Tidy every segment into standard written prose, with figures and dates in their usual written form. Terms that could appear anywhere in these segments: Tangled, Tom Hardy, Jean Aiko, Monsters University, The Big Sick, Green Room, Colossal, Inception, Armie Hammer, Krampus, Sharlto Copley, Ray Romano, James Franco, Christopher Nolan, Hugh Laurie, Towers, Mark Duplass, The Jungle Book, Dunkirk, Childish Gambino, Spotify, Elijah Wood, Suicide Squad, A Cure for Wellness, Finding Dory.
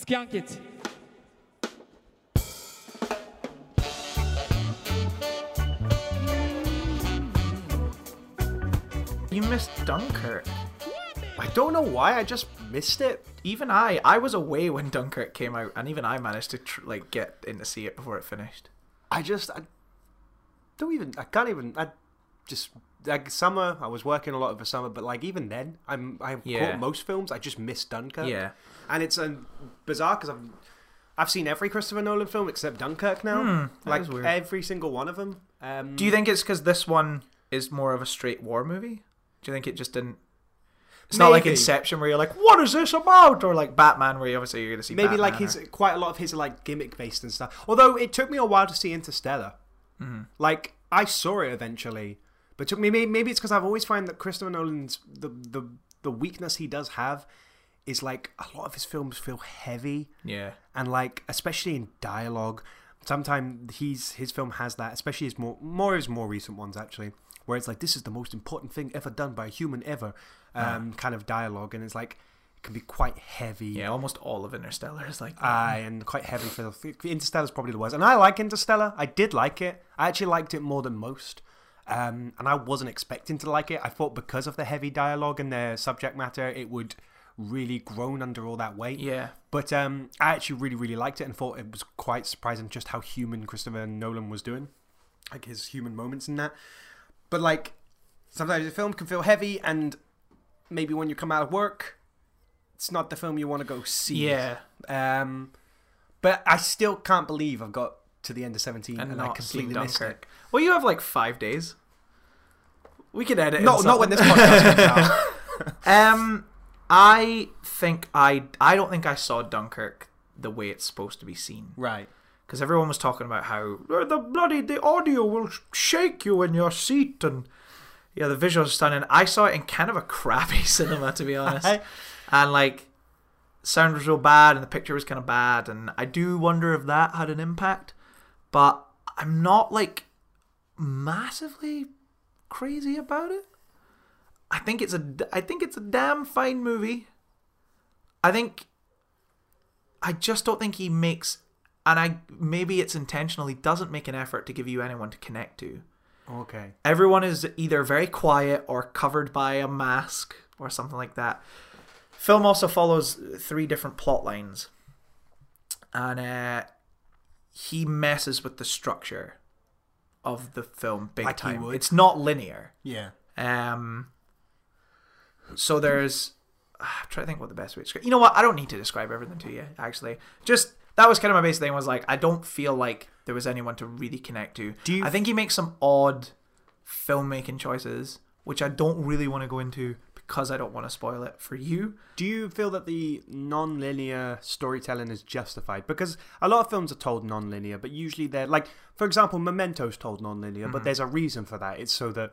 Skunk it. You missed Dunkirk. I don't know why, I just missed it. Even I was away when Dunkirk came out, and even I managed to get in to see it before it finished. I was working a lot over summer, but even then, I caught most films. I just missed Dunkirk. Yeah, and it's bizarre because I've seen every Christopher Nolan film except Dunkirk now. That is weird. Every single one of them. Do you think it's because this one is more of a straight war movie? Do you think it just didn't? It's not like Inception where you're like, what is this about? Or like Batman where you're going to see Batman. Maybe quite a lot of his gimmick-based and stuff. Although it took me a while to see Interstellar. Mm-hmm. I saw it eventually. But it took me, maybe it's because I've always found that Christopher Nolan's, the weakness he does have is a lot of his films feel heavy. Yeah. And especially in dialogue, sometimes his film has that, especially his more recent ones actually. Where it's this is the most important thing ever done by a human ever, kind of dialogue. And it's it can be quite heavy. Yeah, almost all of Interstellar is like that. And quite heavy. Interstellar's probably the worst. And I like Interstellar. I did like it. I actually liked it more than most. And I wasn't expecting to like it. I thought because of the heavy dialogue and the subject matter, it would really groan under all that weight. Yeah. But I actually really, really liked it and thought it was quite surprising just how human Christopher Nolan was doing. His human moments in that. But, sometimes a film can feel heavy, and maybe when you come out of work, it's not the film you want to go see. Yeah. But I still can't believe I've got to the end of 17 and I completely missed it. Well, you have, 5 days. We could edit it. Not when this podcast comes out. I don't think I saw Dunkirk the way it's supposed to be seen. Right. Because everyone was talking about how the audio will shake you in your seat and the visuals are stunning. I saw it in kind of a crappy cinema, to be honest. And sound was real bad and the picture was kind of bad. And I do wonder if that had an impact. But I'm not massively crazy about it. I think it's a damn fine movie. I just don't think he makes. And maybe it's intentional. He doesn't make an effort to give you anyone to connect to. Okay. Everyone is either very quiet or covered by a mask or something like that. Film also follows 3 different plot lines. And he messes with the structure of the film big time. It's not linear. Yeah. So there's... I'm trying to think what the best way to describe... You know what? I don't need to describe everything to you, actually. Just... That was kind of my basic thing, was I don't feel there was anyone to really connect to. I think he makes some odd filmmaking choices, which I don't really want to go into because I don't want to spoil it for you. Do you feel that the non-linear storytelling is justified? Because a lot of films are told non-linear, but usually they're for example, Memento's told non-linear, but there's a reason for that. It's so that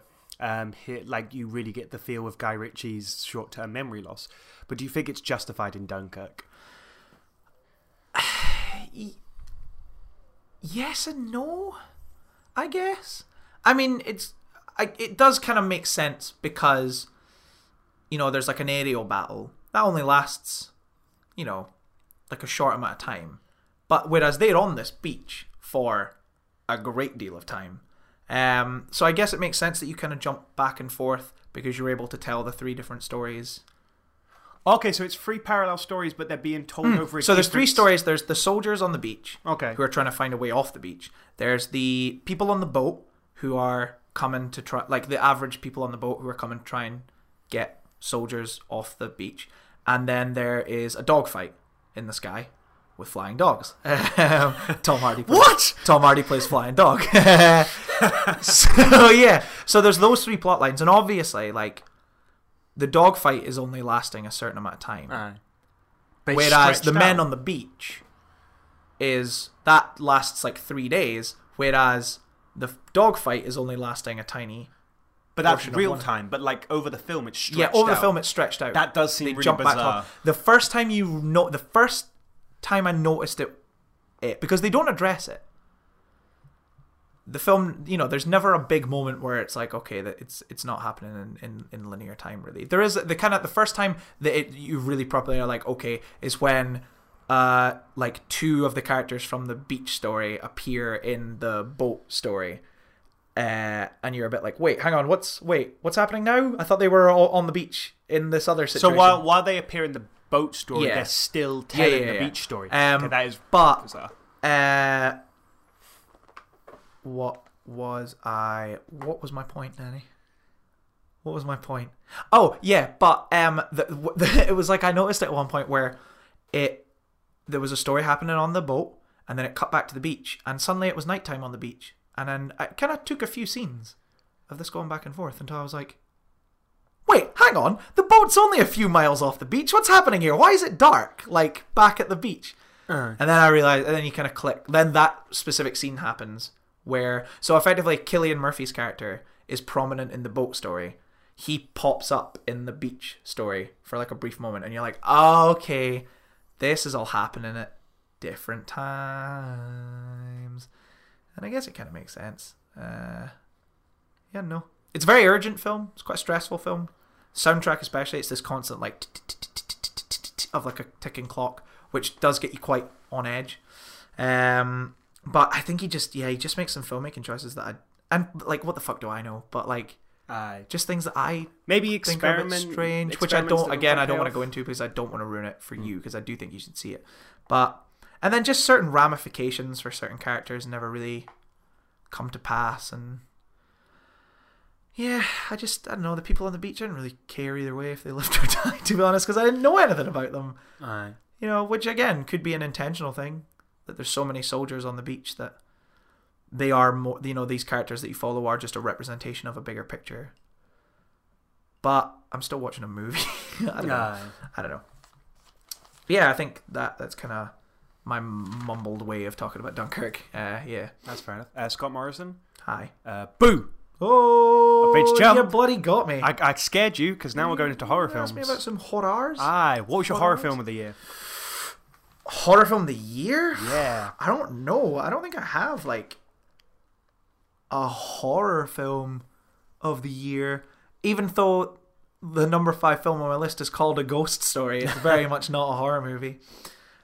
you really get the feel of Guy Ritchie's short-term memory loss. But do you think it's justified in Dunkirk? Yes and no, I guess. I mean, it does kind of make sense because, there's an aerial battle. That only lasts, a short amount of time. But whereas they're on this beach for a great deal of time. So I guess it makes sense that you kind of jump back and forth because you're able to tell the 3 different stories. Okay, so it's 3 parallel stories, but they're being told over. So there's 3 stories. There's the soldiers on the beach, who are trying to find a way off the beach. There's the people on the boat who are coming to try, the average people on the boat who are coming to try and get soldiers off the beach. And then there is a dogfight in the sky with flying dogs. Tom Hardy plays flying dog. So yeah, so there's those 3 plot lines, and obviously the dogfight is only lasting a certain amount of time. Whereas the men on the beach that lasts 3 days, whereas the dogfight is only lasting a tiny. But that's real time. But over the film, it's stretched out. Yeah, over the film, it's stretched out. That does seem really bizarre. The first time I noticed it because they don't address it. The film, there's never a big moment where it's okay, that it's not happening in linear time, really. There is the first time that you really properly are okay, is when like two of the characters from the beach story appear in the boat story, and you're a bit like, wait, hang on, what's happening now? I thought they were all on the beach in this other situation. So while they appear in the boat story, yeah, they're still telling the beach story. Okay, that is bizarre. What was my point, Nanny? What was my point? Oh yeah, but it was like I noticed at one point where there was a story happening on the boat, and then it cut back to the beach, and suddenly it was nighttime on the beach, and then it kind of took a few scenes of this going back and forth until I was like, wait, hang on, the boat's only a few miles off the beach. What's happening here? Why is it dark? Like back at the beach, and then I realized, and then you kind of click. Then that specific scene happens where so effectively Cillian Murphy's character is prominent in the boat story. He pops up in the beach story for like a brief moment, and you're like, oh, okay, this is all happening at different times. And I guess it kind of makes sense. Yeah, no. It's a very urgent film. It's quite a stressful film. Soundtrack especially, it's this constant like of like a ticking clock, which does get you quite on edge. But I think he just makes some filmmaking choices that and like, what the fuck do I know? But like, just things that I maybe experiment think are a bit strange, which I don't want to go into because I don't want to ruin it for you, because I do think you should see it. But and then just certain ramifications for certain characters never really come to pass, and yeah, I don't know, the people on the beach, I didn't really care either way if they lived or died, to be honest, because I didn't know anything about them. Aye. You know, which again could be an intentional thing, that there's so many soldiers on the beach that they are more, you know, these characters that you follow are just a representation of a bigger picture. But I'm still watching a movie. I don't know. But yeah, I think that's kind of my mumbled way of talking about Dunkirk. Yeah, that's fair enough. Scott Morrison. Hi. Boo. Oh, you bloody got me. I scared you because now we're going into horror films. Ask me about some horrors. Aye. What was your horror film of the year? Horror film of the year? Yeah. I don't know. I don't think I have like a horror film of the year, even though the number 5 film on my list is called A Ghost Story. It's very much not a horror movie.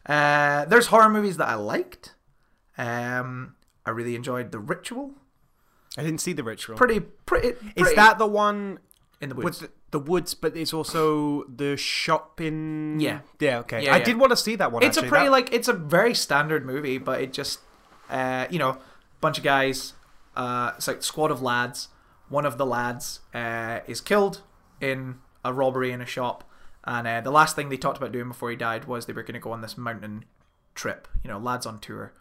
There's horror movies that I liked. I really enjoyed The Ritual. I didn't see The Ritual. Pretty. Is that the one in the woods? With the woods, but it's also the shop in... Yeah, okay. Yeah, I did want to see that one, it's actually. It's a very standard movie, but it just... you know, bunch of guys... it's like squad of lads. One of the lads is killed in a robbery in a shop, and the last thing they talked about doing before he died was they were going to go on this mountain trip, you know, lads on tour.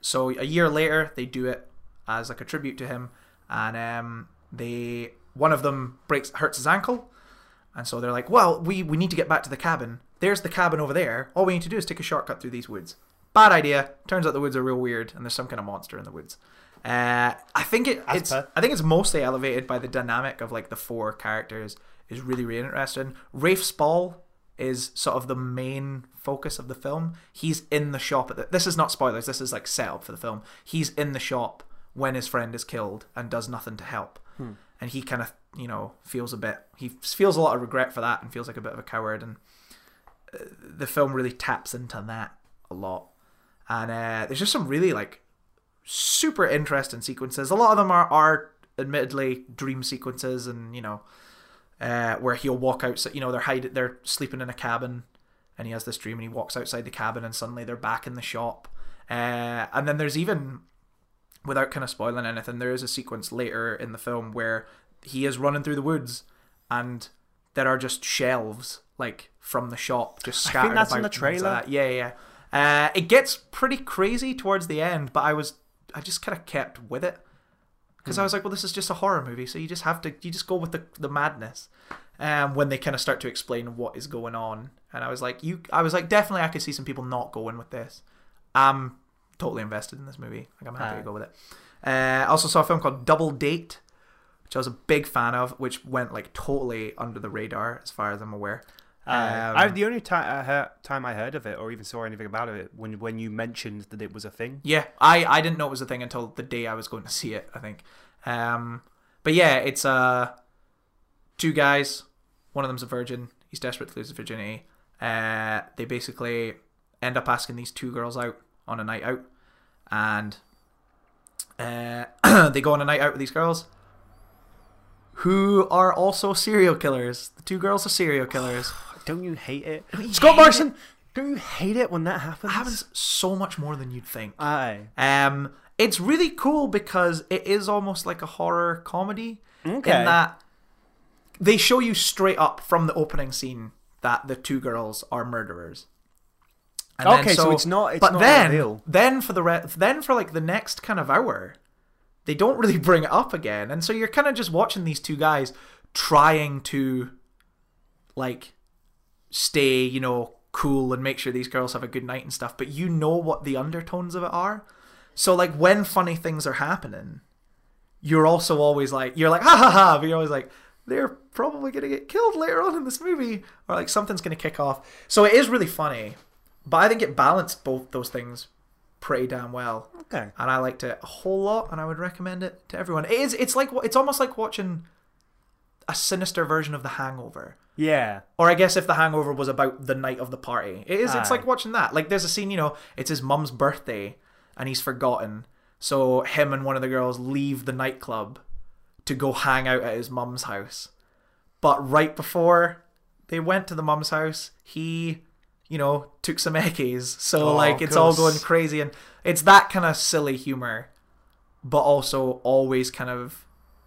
So a year later they do it as like a tribute to him, and one of them hurts his ankle, and so they're like, well, we need to get back to the cabin. There's the cabin over there. All we need to do is take a shortcut through these woods. Bad idea. Turns out the woods are real weird, and there's some kind of monster in the woods. I think it's mostly elevated by the dynamic of like the 4 characters is really, really interesting. Rafe Spall is sort of the main focus of the film. He's in the shop. This is not spoilers. This is like set up for the film. He's in the shop when his friend is killed and does nothing to help. And he kind of, you know, he feels a lot of regret for that and feels like a bit of a coward. And the film really taps into that a lot. And there's just some really like super interesting sequences. A lot of them are admittedly dream sequences, and you know, where he'll walk out. You know, they're sleeping in a cabin, and he has this dream, and he walks outside the cabin, and suddenly they're back in the shop. And then there's even, without kind of spoiling anything, there is a sequence later in the film where he is running through the woods, and there are just shelves like from the shop just scattered. I think that's about in the trailer. Like that. Yeah. It gets pretty crazy towards the end, but I just kind of kept with it because I was like, well, this is just a horror movie, so you just go with the madness. When they kind of start to explain what is going on, and I was like, definitely, I could see some people not going with this. I'm totally invested in this movie. Like, I'm happy to go with it. I also saw a film called Double Date, which I was a big fan of, which went like totally under the radar as far as I'm aware. The only time I heard of it or even saw anything about it when you mentioned that it was a thing. Yeah, I didn't know it was a thing until the day I was going to see it, I think. But yeah, it's 2 guys. One of them's a virgin. He's desperate to lose his virginity. They basically end up asking these two girls out on a night out, and they go on a night out with these girls who are also serial killers. The two girls are serial killers. Don't you hate it? Scott Morrison! Don't you hate it when that happens? It happens so much more than you'd think. Aye. It's really cool because it is almost like a horror comedy. Okay. In that they show you straight up from the opening scene that the two girls are murderers. And okay, then, so it's not. It's but not then, real. Then for the then for like the next kind of hour, they don't really bring it up again, and so you're kind of just watching these two guys trying to, like, stay, you know, cool and make sure these girls have a good night and stuff. But you know what the undertones of it are. So like when funny things are happening, you're also always like, you're like, ha ha ha, but you're always like, they're probably gonna get killed later on in this movie, or like something's gonna kick off. So it is really funny. But I think it balanced both those things pretty damn well. Okay. And I liked it a whole lot, and I would recommend it to everyone. It is, it's like, it's almost like watching a sinister version of The Hangover. Yeah. Or I guess if The Hangover was about the night of the party. It is, it's like watching that. Like there's a scene, you know, it's his mum's birthday and he's forgotten. So him and one of the girls leave the nightclub to go hang out at his mum's house. But right before they went to the mum's house, he, you know, took some eckies, so like it's all going crazy, and it's that kind of silly humor, but also always kind of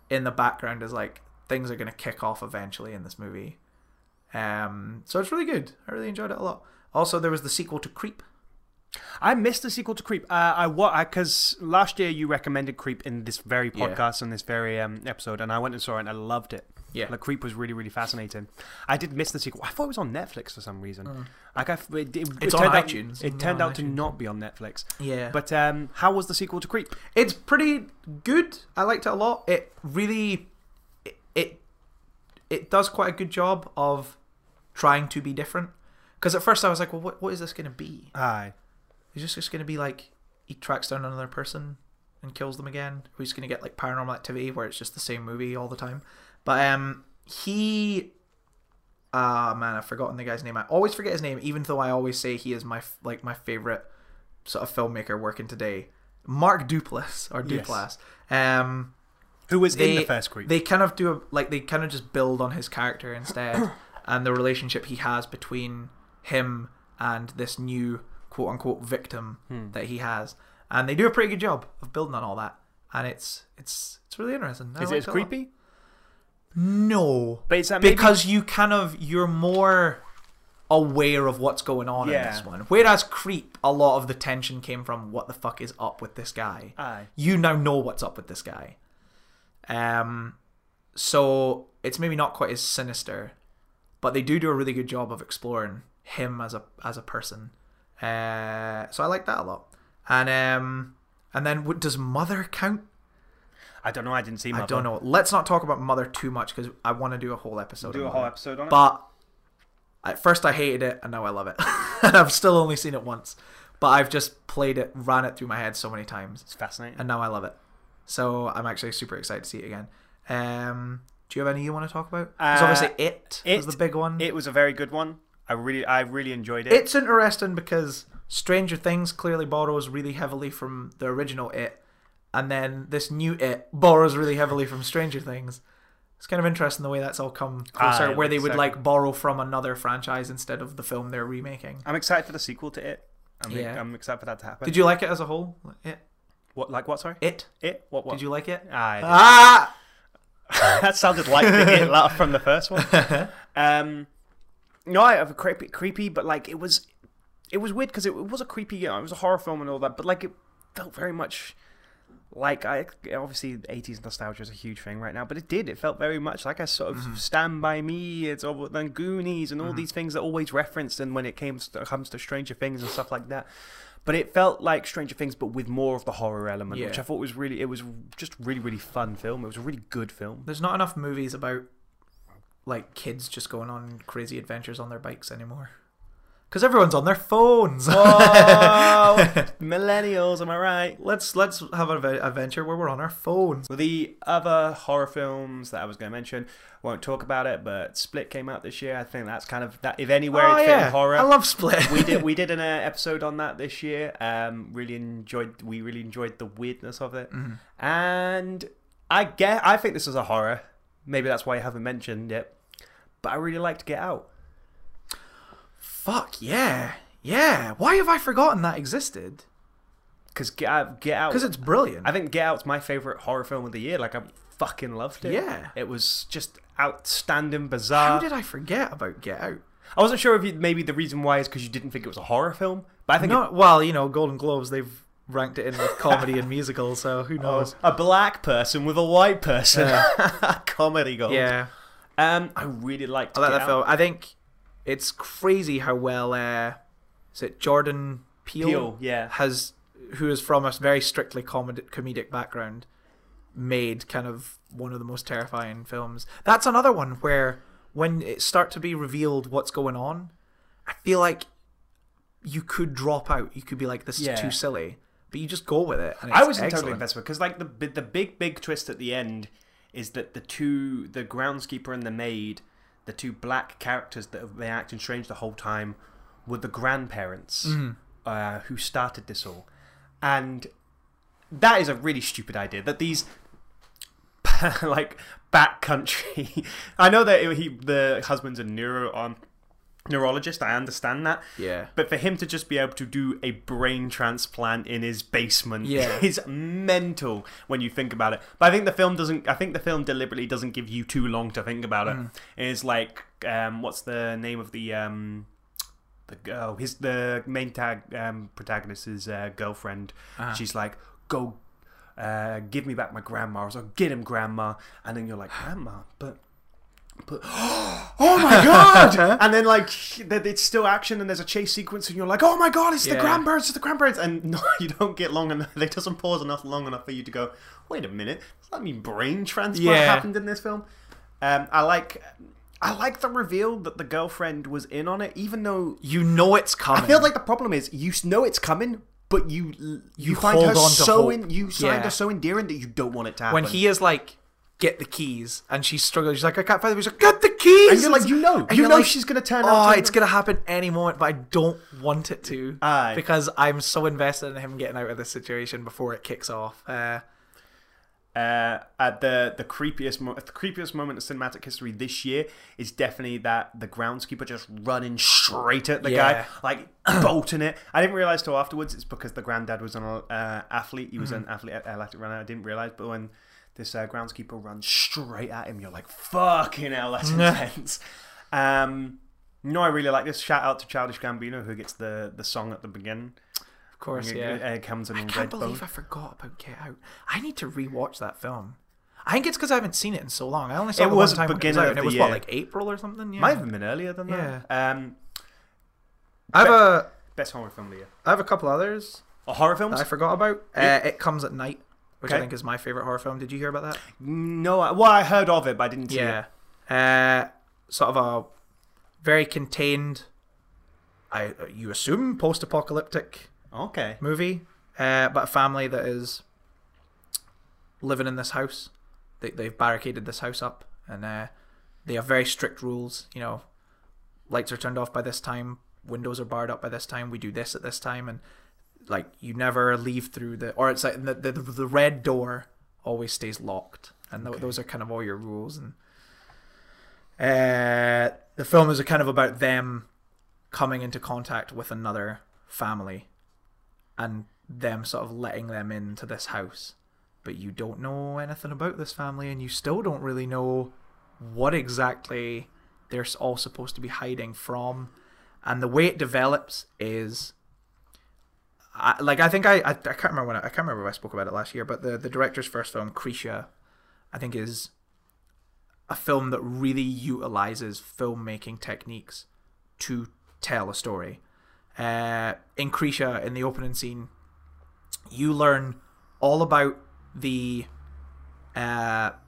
in the background is like things are going to kick off eventually in this movie. So it's really good. I really enjoyed it a lot. Also, there was the sequel to Creep. I missed the sequel to Creep. Because last year you recommended Creep in this very podcast, on this very episode, and I went and saw it and I loved it. Yeah, like Creep was really, really fascinating. I did miss the sequel. I thought it was on Netflix for some reason. Like it's on iTunes. It turned out to not be on Netflix. Yeah. But how was the sequel to Creep? It's pretty good. I liked it a lot. It really, it does quite a good job of trying to be different. Because at first I was like, well, what is this going to be? Aye. Is this just going to be like he tracks down another person and kills them again? Or he's going to get like Paranormal Activity where it's just the same movie all the time? But I've forgotten the guy's name. I always forget his name, even though I always say he is my favorite sort of filmmaker working today. Mark Duplass or Duplass, yes. Who was in the first Creep. They kind of do just build on his character instead, and the relationship he has between him and this new quote unquote victim that he has, and they do a pretty good job of building on all that, and it's really interesting. Is it as creepy? No, but because you kind of, you're more aware of what's going on in this one. Whereas Creep, a lot of the tension came from what the fuck is up with this guy. Aye. You now know what's up with this guy. So it's maybe not quite as sinister, but they do a really good job of exploring him as a person. So I like that a lot. And then does Mother count? I don't know. I didn't see Mother. I don't know. Let's not talk about Mother too much because I want to do a whole episode. We'll do a whole episode on it. But at first I hated it and now I love it. And I've still only seen it once. But I've just played it, ran it through my head so many times. It's fascinating. And now I love it. So I'm actually super excited to see it again. Do you have any you want to talk about? Because obviously it was the big one. It was a very good one. I really enjoyed it. It's interesting because Stranger Things clearly borrows really heavily from the original It. And then this new It borrows really heavily from Stranger Things. It's kind of interesting the way that's all come closer, where they would like borrow from another franchise instead of the film they're remaking. I'm excited for the sequel to It. I'm excited for that to happen. Did you like it as a whole? It. What? Like what? Sorry. It. What? Did you like it? That sounded like the It laugh from the first one. No, I have creepy, but like it was weird because it was a creepy. You know, it was a horror film and all that, but like it felt very much. Like, obviously, 80s nostalgia is a huge thing right now, but it felt very much like I sort of Stand By Me, it's all then Goonies and all these things that are always referenced, and when it comes to Stranger Things and stuff like that. But it felt like Stranger Things, but with more of the horror element, which I thought was really, it was just really, really fun film. It was a really good film. There's not enough movies about, like, kids just going on crazy adventures on their bikes anymore. Because everyone's on their phones. Whoa! Millennials, am I right? Let's have a venture where we're on our phones. Well, the other horror films that I was going to mention, won't talk about it, but Split came out this year. I think that's kind of that. If anywhere, it fit in horror. I love Split. we did an episode on that this year. We really enjoyed the weirdness of it. Mm. And I think this is a horror. Maybe that's why you haven't mentioned it. But I really liked Get Out. Fuck yeah. Yeah. Why have I forgotten that existed? Because Get Out... Because it's brilliant. I think Get Out's my favourite horror film of the year. Like, I fucking loved it. Yeah. It was just outstanding, bizarre. How did I forget about Get Out? I wasn't sure if maybe the reason why is because you didn't think it was a horror film. But I think... Well, you know, Golden Globes, they've ranked it in with comedy and musical, so who knows? Oh, a black person with a white person. Yeah. Comedy gold. Yeah. I really liked Get Out. I like that film. I think... It's crazy how well is it Jordan Peele yeah. who is from a very strictly comedic background, made kind of one of the most terrifying films. That's another one where when it starts to be revealed what's going on, I feel like you could drop out. You could be like, this is too silly, but you just go with it. And I was totally invested because like the big twist at the end is that the groundskeeper and the maid. The two black characters that have been acting strange the whole time were the grandparents who started this all. And that is a really stupid idea, that these, like, backcountry... I know that the husband's a neurologist, I understand that. Yeah. But for him to just be able to do a brain transplant in his basement is mental when you think about it. But I think the film deliberately doesn't give you too long to think about it. It's like what's the name of the main protagonist's girlfriend. Uh-huh. She's like, go give me back my grandma, or get him grandma, and then you're like, grandma, but oh my god. And then like it's still action and there's a chase sequence and you're like, oh my god, it's the grandparents, and no, you don't get long enough. It doesn't pause long enough for you to go, wait a minute, does that mean brain transplant happened in this film? I like the reveal that the girlfriend was in on it, even though you know it's coming. I feel like the problem is you know it's coming, but you find her so find her so endearing that you don't want it to happen. When he is like, get the keys, and she's struggling, she's like, I can't find them, she's like, get the keys, and you're like, you know she's gonna turn out, it's gonna happen any moment, but I don't want it to because I'm so invested in him getting out of this situation before it kicks off. At the creepiest moment of cinematic history this year is definitely that the groundskeeper just running straight at the guy, like bolting it. I didn't realize till afterwards it's because the granddad was an athlete. He was an athlete, electric runner. I didn't realize, but when this groundskeeper runs straight at him, you're like, fucking hell, that's intense. No, I really like this. Shout out to Childish Gambino, who gets the song at the beginning. Of course, It comes in. I can't believe I forgot about Get Out. I need to rewatch that film. I think it's because I haven't seen it in so long. I only saw it one time when it was out, and it was, what, like April or something? Yeah. Might have been earlier than that. Yeah. Best horror film of the year. I have a couple others. Horror films? That I forgot about. It Comes at Night. Which I think is my favourite horror film. Did you hear about that? No. I heard of it, but I didn't see it. Sort of a very contained, you assume, post-apocalyptic movie. But a family that is living in this house. They've barricaded this house up. And they have very strict rules. You know, lights are turned off by this time. Windows are barred up by this time. We do this at this time. And... like, you never leave through it's like the red door always stays locked, and those are kind of all your rules. And the film is kind of about them coming into contact with another family, and them sort of letting them into this house, but you don't know anything about this family, and you still don't really know what exactly they're all supposed to be hiding from. And the way it develops is. I can't remember when I can't remember if I spoke about it last year, but the director's first film, Cretea, I think is a film that really utilizes filmmaking techniques to tell a story. In Cretea, in the opening scene, you learn all about the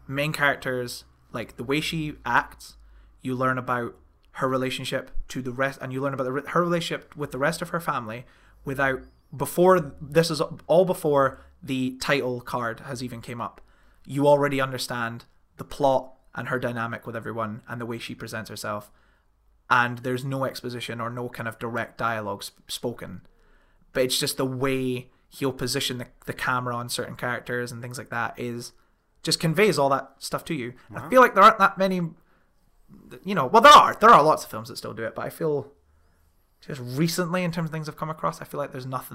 main characters, like the way she acts. You learn about her relationship to the rest, and you learn about her relationship with the rest of her family without, before, this is all before the title card has even came up. You already understand the plot and her dynamic with everyone and the way she presents herself. And there's no exposition or no kind of direct dialogue spoken. But it's just the way he'll position the camera on certain characters and things like that is just conveys all that stuff to you. Wow. I feel like there aren't that many, you know, well, there are lots of films that still do it, but I feel just recently in terms of things I've come across, I feel like there's not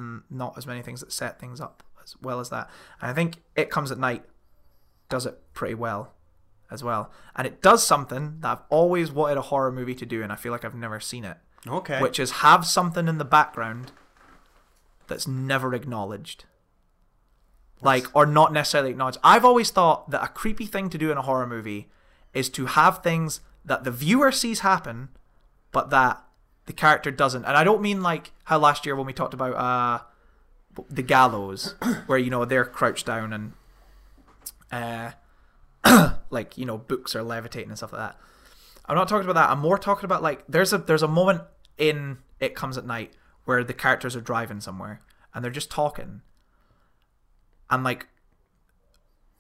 as many things that set things up as well as that. And I think It Comes at Night does it pretty well as well. And it does something that I've always wanted a horror movie to do, and I feel like I've never seen it. Okay. Which is have something in the background that's never acknowledged. Like, or not necessarily acknowledged. I've always thought that a creepy thing to do in a horror movie is to have things that the viewer sees happen, but that the character doesn't. And I don't mean like how last year when we talked about the gallows, where, you know, they're crouched down and... like, you know, books are levitating and stuff like that. I'm not talking about that. I'm more talking about, like, there's a moment in It Comes at Night where the characters are driving somewhere and they're just talking, and like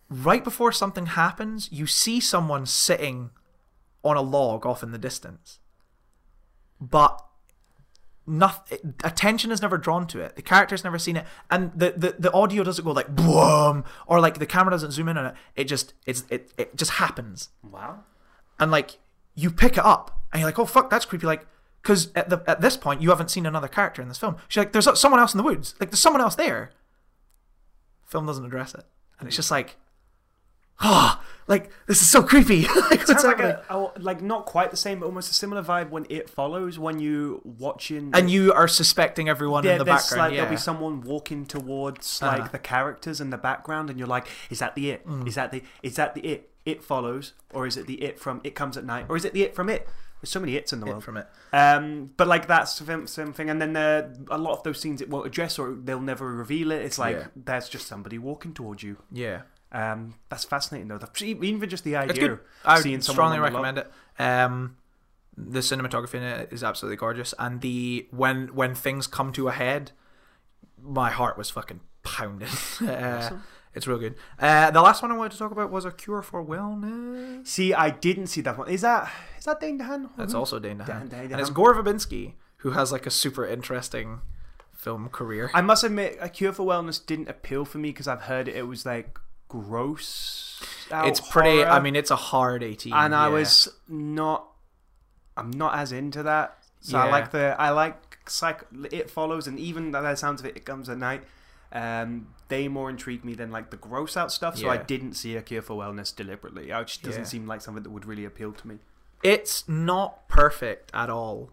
right before something happens, you see someone sitting on a log off in the distance, but attention is never drawn to it. The character's never seen it, and the audio doesn't go like boom, or like the camera doesn't zoom in on it. It just happens. Wow. And like you pick it up and you're like, oh fuck, that's creepy. Like, because at this point you haven't seen another character in this film. She's like, there's someone else in the woods. Like, there's someone else there. Film doesn't address it, and it's just like, oh, like, this is so creepy. Like, it's like not quite the same, but almost a similar vibe when It Follows, when you watching... And you are suspecting everyone in the background. Like, yeah. There'll be someone walking towards like the characters in the background, and you're like, is that the it? Mm. Is that the it? It follows? Or is it the it from It Comes at Night? Or is it the it from it? There's so many its in the world. From it. But like that's the same thing. And then a lot of those scenes it won't address, or they'll never reveal it. It's like, there's just somebody walking towards you. Yeah. That's fascinating though. Even just the idea of seeing someone. I would strongly recommend it. The cinematography in it is absolutely gorgeous, and the when things come to a head, my heart was fucking pounding. Awesome. It's real good. The last one I wanted to talk about was A Cure for Wellness. See, I didn't see that one. Is that Dane DeHaan? That's also Dane DeHaan. And it's Gore Verbinski, who has like a super interesting film career. I must admit, A Cure for Wellness didn't appeal for me because I've heard it was like gross. It's pretty horror. I mean, it's a hard 18, and yeah. I'm not as into that, so yeah. I like It Follows, and even the sounds of It Comes at Night, they more intrigue me than like the gross out stuff, so yeah. I didn't see A Cure for Wellness deliberately. It just doesn't seem like something that would really appeal to me. It's not perfect at all.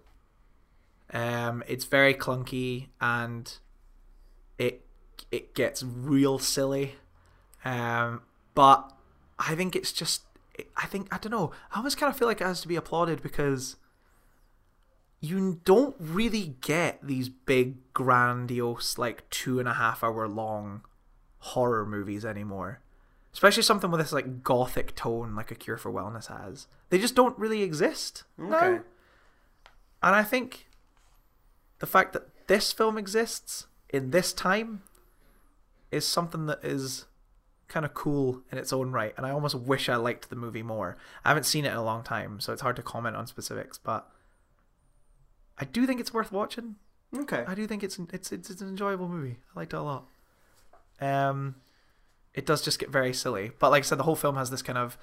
It's very clunky, and it gets real silly. But I think it's just, I don't know. I always kind of feel like it has to be applauded, because you don't really get these big, grandiose, like 2.5 hour long horror movies anymore. Especially something with this like gothic tone, like A Cure for Wellness has. They just don't really exist. Okay. Now. And I think the fact that this film exists in this time is something that is kind of cool in its own right, and I almost wish I liked the movie more. I haven't seen it in a long time, so it's hard to comment on specifics, but I do think it's worth watching. Okay. I do think it's an enjoyable movie. I liked it a lot. It does just get very silly, but like I said, the whole film has this kind of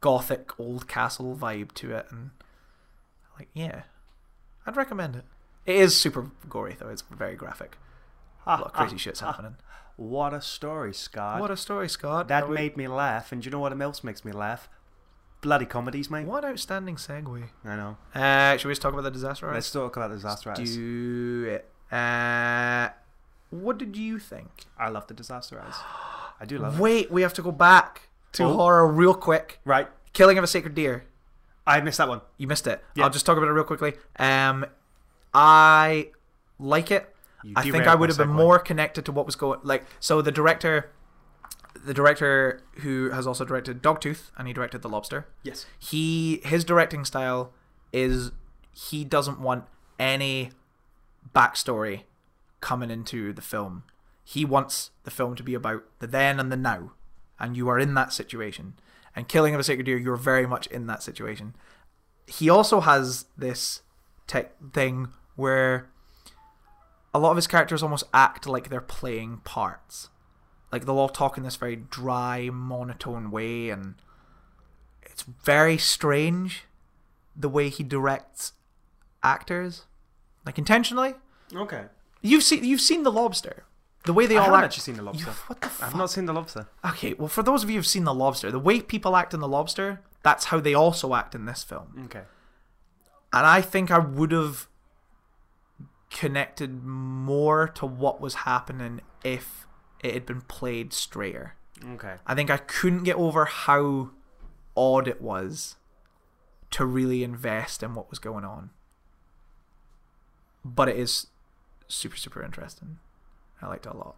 gothic old castle vibe to it, and like, yeah, I'd recommend it. It is super gory though. It's very graphic. A lot of crazy shit's happening. What a story, Scott. What a story, Scott. That made me laugh, and do you know what else makes me laugh? Bloody comedies, mate. What an outstanding segue. I know. Should we just talk about The Disaster Artist? Let's talk about The Disaster Artist. Do it. What did you think? I love The Disaster Artist. I do love it. Wait, we have to go back to horror real quick. Right. Killing of a Sacred Deer. I missed that one. You missed it. Yeah. I'll just talk about it real quickly. I like it. I think I would have been more connected to what was going, like, so the director who has also directed Dogtooth, and he directed The Lobster. Yes. His directing style is he doesn't want any backstory coming into the film. He wants the film to be about the then and the now, and you are in that situation. And Killing of a Sacred Deer, you're very much in that situation. He also has this tech thing where a lot of his characters almost act like they're playing parts. Like, they'll all talk in this very dry, monotone way, and it's very strange the way he directs actors, like, intentionally. Okay. You've seen The Lobster. The way they all act. I haven't actually seen The Lobster. What the fuck? I've not seen The Lobster. Okay, well, for those of you who've seen The Lobster, the way people act in The Lobster, that's how they also act in this film. Okay. And I think I would have connected more to what was happening if it had been played straighter. Okay. I think I couldn't get over how odd it was to really invest in what was going on. But it is super, super interesting. I liked it a lot.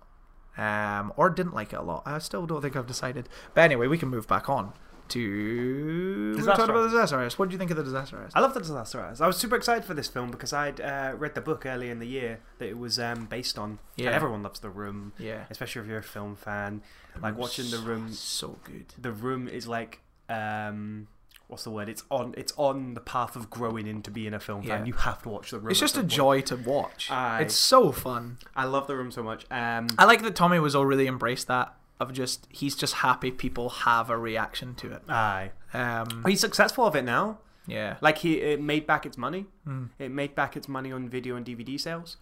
Or didn't like it a lot. I still don't think I've decided. But anyway, we can move back on to... We talked about The Disaster Artist. What did you think of The Disaster Artist? I love The Disaster Artist. I was super excited for this film because I'd read the book earlier in the year that it was based on. Yeah. And everyone loves The Room. Yeah. Especially if you're a film fan. Like, watching The Room... So good. The Room is like... what's the word? It's on the path of growing into being a film fan. You have to watch The Room. It's just a joy to watch. It's so fun. I love The Room so much. I like that Tommy Wiseau really embraced that of just, he's just happy people have a reaction to it. Aye. He's successful of it now. Yeah. Like, it made back its money. Mm. It made back its money on video and DVD sales.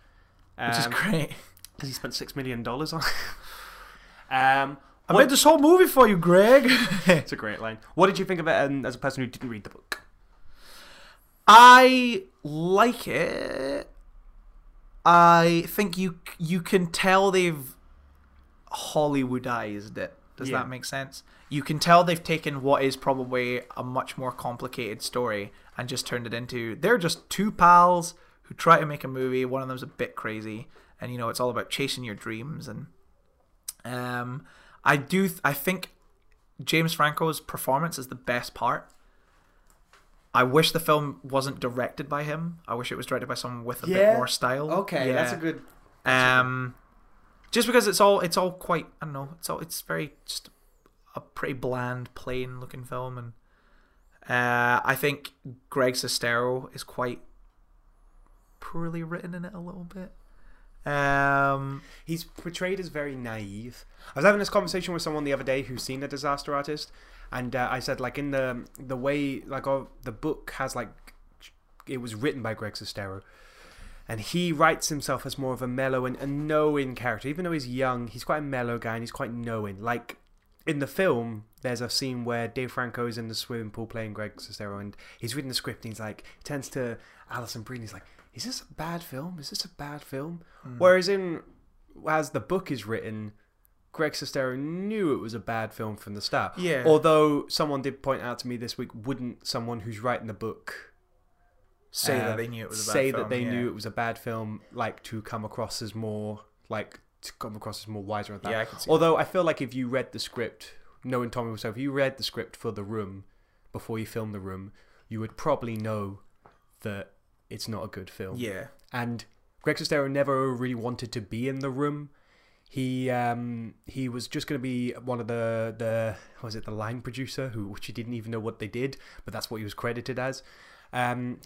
Which is great. Because he spent $6 million on it. I made this whole movie for you, Greg. It's a great line. What did you think of it as a person who didn't read the book? I like it. I think you can tell they've Hollywoodized it. Does that make sense? You can tell they've taken what is probably a much more complicated story and just turned it into, they're just two pals who try to make a movie. One of them's a bit crazy. And, it's all about chasing your dreams. And... I think James Franco's performance is the best part. I wish the film wasn't directed by him. I wish it was directed by someone with a bit more style. Okay, that's a good. Just because it's all quite, I don't know, it's very just a pretty bland, plain looking film, and I think Greg Sestero is quite poorly written in it a little bit. He's portrayed as very naive. I was having this conversation with someone the other day who's seen The Disaster Artist, and I said, like, in the way, like, the book has, like, it was written by Greg Sestero, and he writes himself as more of a mellow and knowing character. Even though he's young, he's quite a mellow guy and he's quite knowing. Like, in the film, there's a scene where Dave Franco is in the swimming pool playing Greg Sestero, and he's reading the script, and he's like, turns to Alison Brie, and he's like, is this a bad film? Is this a bad film? Mm. Whereas as the book is written, Greg Sestero knew it was a bad film from the start. Yeah. Although someone did point out to me this week, wouldn't someone who's writing the book say that they knew it was a bad film? Say that they knew it was a bad film, like, to come across as more wiser and that. Yeah, I can see. Although that. I feel like if you read the script, knowing Tommy himself, if you read the script for The Room before you filmed The Room, you would probably know that it's not a good film. Yeah. And Greg Sestero never really wanted to be in The Room. He was just going to be one of the line producer, which he didn't even know what they did, but that's what he was credited as.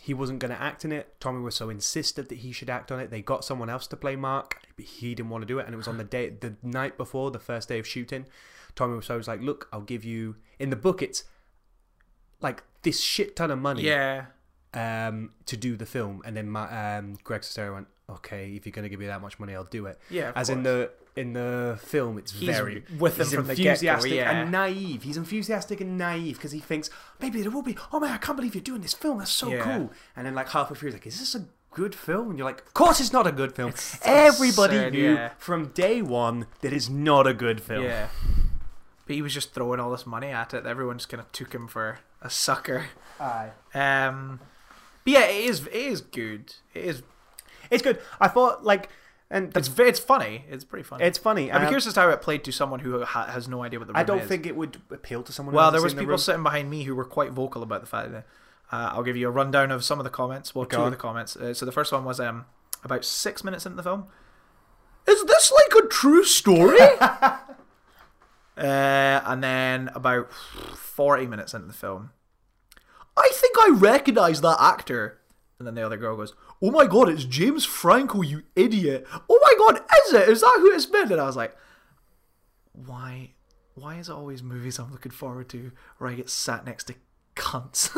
He wasn't going to act in it. Tommy Wiseau insisted that he should act on it. They got someone else to play Mark, but he didn't want to do it. And it was on the night before, the first day of shooting, Tommy Wiseau was like, look, I'll give you... In the book, it's like this shit ton of money. Yeah. To do the film, and then Greg Sestero went, okay, if you're going to give me that much money, I'll do it. Yeah, as course. in the film, he's enthusiastic and naive because he thinks maybe there will be, oh man, I can't believe you're doing this film, that's so cool. And then, like, halfway through, he's like, is this a good film? And you're like, of course it's not a good film. It's everybody absurd, knew from day one that it's not a good film. Yeah, but he was just throwing all this money at it. Everyone just kind of took him for a sucker. Aye. But yeah, it is good. It's good. I thought, like, and it's funny. It's pretty funny. It's funny. I'm curious as to how it played to someone who has no idea what The Room is. I don't think it would appeal to someone. Well, there was people sitting behind me who were quite vocal about the fact that I'll give you a rundown of some of the comments. Well, two of the comments. So the first one was about 6 minutes into the film. Is this like a true story? And then about 40 minutes into the film, I think I recognise that actor. And then the other girl goes, oh my god, it's James Franco, you idiot. Oh my god, is it? Is that who it's been? And I was like, why is it always movies I'm looking forward to where I get sat next to cunts?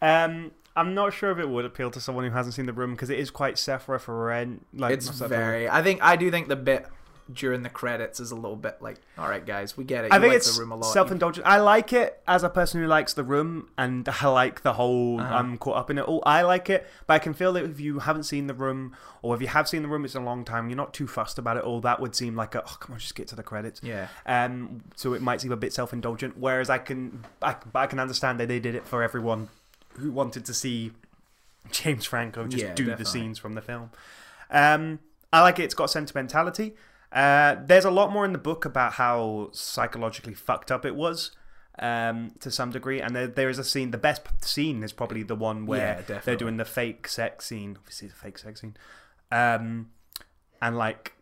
I'm not sure if it would appeal to someone who hasn't seen The Room, because it is quite self-referential. Like, it's very... I do think the bit during the credits is a little bit like, all right, guys, we get it. I think it's The Room a lot. Self-indulgent. I like it as a person who likes The Room, and I like the whole I'm caught up in it all. I like it, but I can feel that if you haven't seen The Room, or if you have seen The Room, it's a long time, you're not too fussed about it all. That would seem like a, oh, come on, just get to the credits. Yeah. So it might seem a bit self-indulgent, whereas I can understand that they did it for everyone who wanted to see James Franco just the scenes from the film. I like it. It's got sentimentality. There's a lot more in the book about how psychologically fucked up it was, to some degree. And there is a scene, the best scene is probably the one where they're doing the fake sex scene. Obviously, the fake sex scene. And like,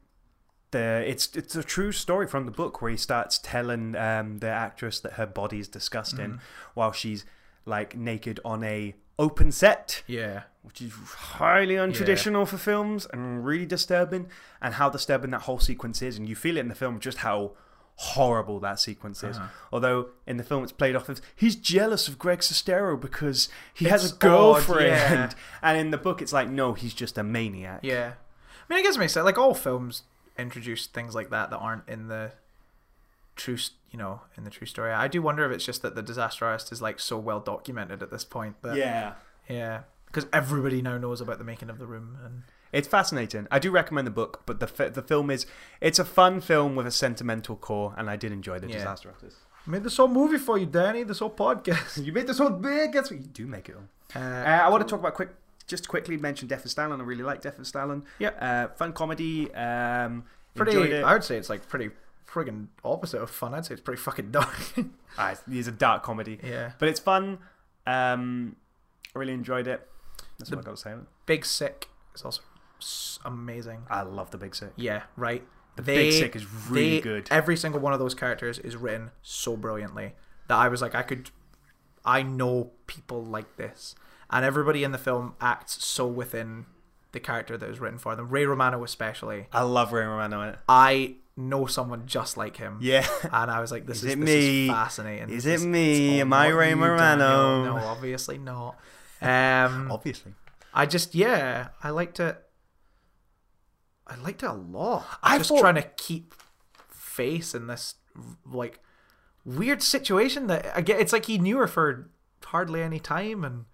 it's a true story from the book where he starts telling the actress that her body's disgusting while she's like naked on a open set, which is highly untraditional for films and really disturbing, and how disturbing that whole sequence is, and you feel it in the film just how horrible that sequence is. Although in the film it's played off as he's jealous of Greg Sestero because he has a girlfriend, and in the book it's like, no, he's just a maniac. I mean, I guess it makes sense. Like, all films introduce things like that aren't in the true, you know, in the true story. I do wonder if it's just that The Disaster Artist is like so well documented at this point that because everybody now knows about the making of The Room, and it's fascinating. I do recommend the book, but the film is, it's a fun film with a sentimental core, and I did enjoy The Disaster Artist. I made this whole movie for you, Danny. This whole podcast. You made this whole big. That's what you do. Make it all. I want to talk about quickly mention Death and Stalin. I really like Death and Stalin. Fun comedy. Enjoyed it. I would say it's like pretty friggin' opposite of fun. I'd say it's pretty fucking dark. It's a dark comedy, but it's fun. I really enjoyed it. That's what I got to say. Big Sick is also amazing. I love The Big Sick. Big Sick is really good. Every single one of those characters is written so brilliantly that I was like, I know people like this, and everybody in the film acts so within the character that was written for them. Ray Romano especially. I love Ray Romano in it. I know someone just like him. And I was like, this is fascinating. Is it me? Am I Ray Romano? No, obviously not. Obviously. I just, I liked it. I liked it a lot. I thought trying to keep face in this like weird situation that, again, it's like he knew her for hardly any time and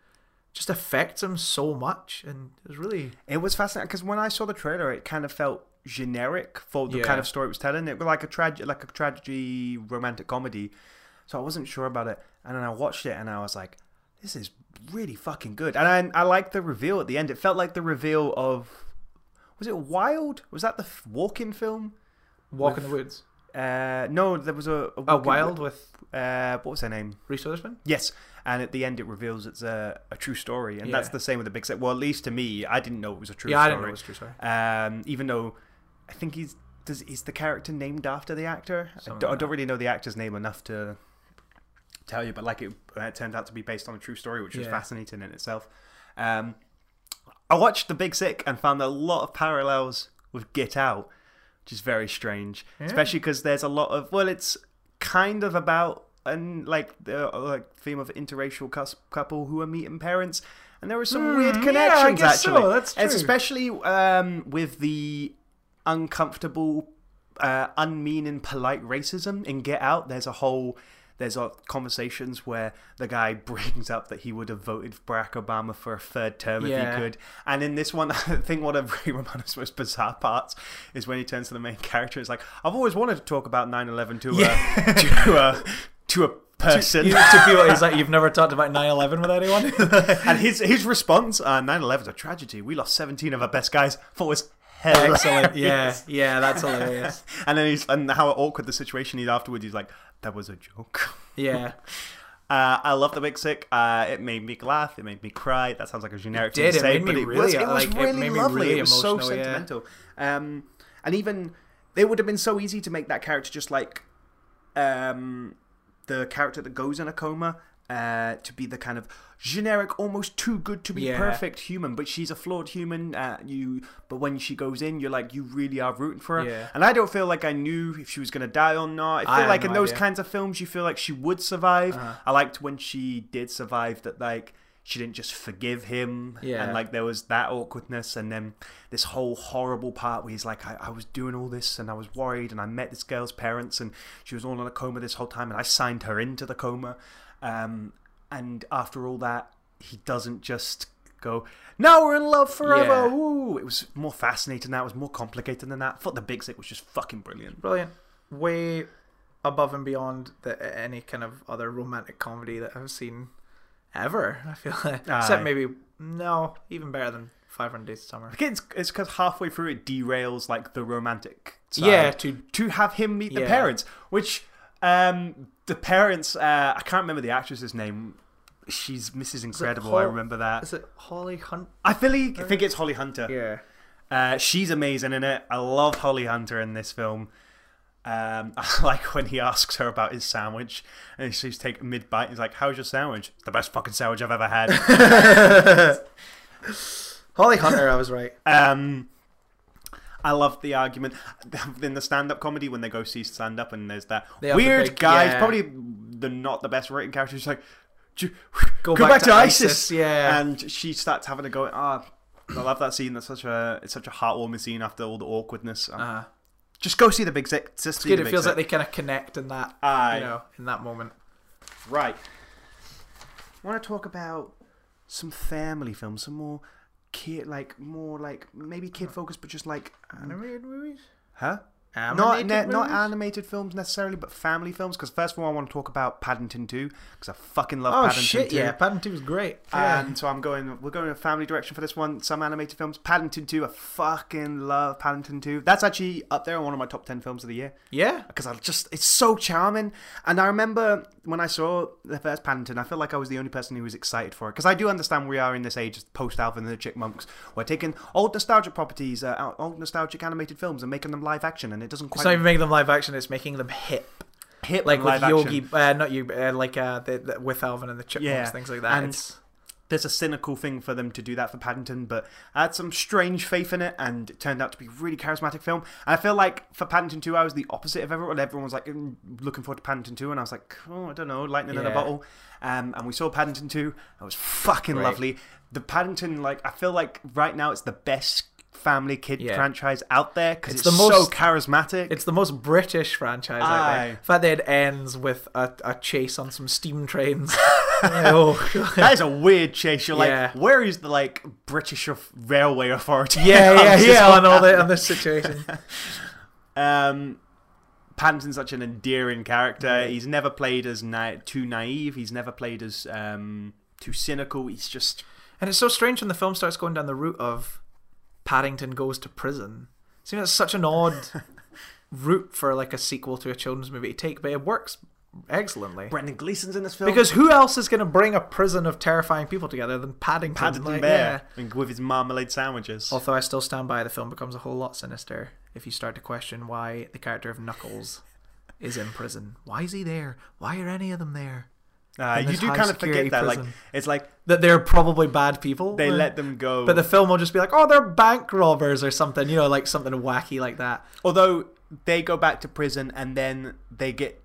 just affects him so much. And it was really... It was fascinating because when I saw the trailer, it kind of felt generic for the kind of story it was telling. It was like a tragedy romantic comedy, so I wasn't sure about it. And then I watched it and I was like, this is really fucking good. And I liked the reveal at the end. It felt like the reveal of, was it Wild? Was that the walk-in film? Walk in the Woods. No, there was a Wild with what was her name? Reese Witherspoon? Yes. And at the end it reveals it's a true story, and that's the same with The Big Sick. Well, at least to me, I didn't know it was a true story. I didn't know it was a true story. Even though I think is the character named after the actor? I don't really know the actor's name enough to tell you, but like it turned out to be based on a true story, which was fascinating in itself. I watched The Big Sick and found a lot of parallels with Get Out, which is very strange, especially because there's a lot of, well, it's kind of about and like the theme of interracial couple who are meeting parents, and there were some weird connections. Yeah, I guess actually, so. That's true. Especially with the uncomfortable, unmean and polite racism in Get Out. There's conversations where the guy brings up that he would have voted for Barack Obama for a third term if he could. And in this one, I think one of Ray Romano's most bizarre parts is when he turns to the main character. It's like, I've always wanted to talk about 9/11 to a person. To people, he's like, you've never talked about 9/11 with anyone? And his response, 9/11 is a tragedy. We lost 17 of our best guys. Thought it was hilarious. Excellent. Yeah, that's hilarious. And then how awkward the situation is afterwards. He's like, that was a joke. Yeah. I love The Big Sick. It made me laugh. It made me cry. That sounds like a generic thing to say, but it was really lovely. It was so sentimental. Yeah. And even it would have been so easy to make that character just like the character that goes in a coma to be the kind of generic, almost too good to be perfect human, but she's a flawed human. But when she goes in, you're like, you really are rooting for her. Yeah. And I don't feel like I knew if she was gonna die or not. I feel like in those kinds of films, you feel like she would survive. I liked when she did survive, that like she didn't just forgive him, and like there was that awkwardness, and then this whole horrible part where he's like, I was doing all this and I was worried, and I met this girl's parents and she was all in a coma this whole time, and I signed her into the coma, and after all that, he doesn't just go, now we're in love forever. Yeah. Ooh, it was more fascinating than that. It was more complicated than that. I thought The Big Sick was just fucking brilliant. Brilliant. Way above and beyond any kind of other romantic comedy that I've seen ever, I feel like. Except maybe, no, even better than 500 Days of Summer. I think it's because halfway through it derails like the romantic side. Yeah, to have him meet the parents, which the parents, I can't remember the actress's name. She's Mrs. Incredible. I remember that. Is it Holly Hunter? I think it's Holly Hunter. Yeah, she's amazing in it. I love Holly Hunter in this film. I like when he asks her about his sandwich, and she's taking mid bite. He's like, "How's your sandwich?" The best fucking sandwich I've ever had. Holly Hunter, I was right. I love the argument in the stand-up comedy when they go see stand-up, and there's that weird guy, probably not the best rated character. He's like, Go back to ISIS. Yeah, and she starts having a go. I love that scene. That's such a heartwarming scene after all the awkwardness. Just go see The Big Sick. It's good. It feels like they kind of connect in that, in that moment. Right. I want to talk about some family films, some more kid, maybe kid focused, but just like animated movies. Huh? Not animated films necessarily, but family films. Because first of all, I want to talk about Paddington 2, because I fucking love Paddington 2. Yeah, Paddington 2 was great. And so we're going in a family direction for this one. Some animated films. Paddington 2, I fucking love Paddington 2. That's actually up there on one of my top 10 films of the year. Yeah, because it's so charming. And I remember when I saw the first Paddington, I feel like I was the only person who was excited for it, because I do understand we are in this age post Alvin and the Chipmunks. We're taking old nostalgic properties, old nostalgic animated films, and making them live action. And it doesn't quite... It's not even making them live action, it's making them hip like with Yogi, with Alvin and the Chipmunks, things like that. And there's a cynical thing for them to do that for Paddington, but I had some strange faith in it, and it turned out to be a really charismatic film. And I feel like for Paddington 2, I was the opposite of everyone. Everyone was like, looking forward to Paddington 2, and I was like, oh, I don't know, lightning in a bottle. And we saw Paddington 2. It was fucking lovely. The Paddington, I feel like right now it's the best family kid franchise out there, because it's so charismatic. It's the most British franchise out there. In fact, it ends with a chase on some steam trains. That is a weird chase. You're like, where is the British Railway Authority? On this situation. Paddington's such an endearing character. Yeah. He's never played as too naive. He's never played as too cynical. He's just... And it's so strange when the film starts going down the route of Paddington goes to prison. Seems that's such an odd route for a sequel to a children's movie to take, but it works excellently. Brendan Gleeson's in this film, because who else is going to bring a prison of terrifying people together than Paddington Bear, and with his marmalade sandwiches? Although I still stand by the film becomes a whole lot sinister if you start to question why the character of Knuckles is in prison. Why is he there? Why are any of them there? You do kind of forget that, it's like that they're probably bad people. They let them go, but the film will just be like, oh, they're bank robbers or something, something wacky like that. Although they go back to prison and then they get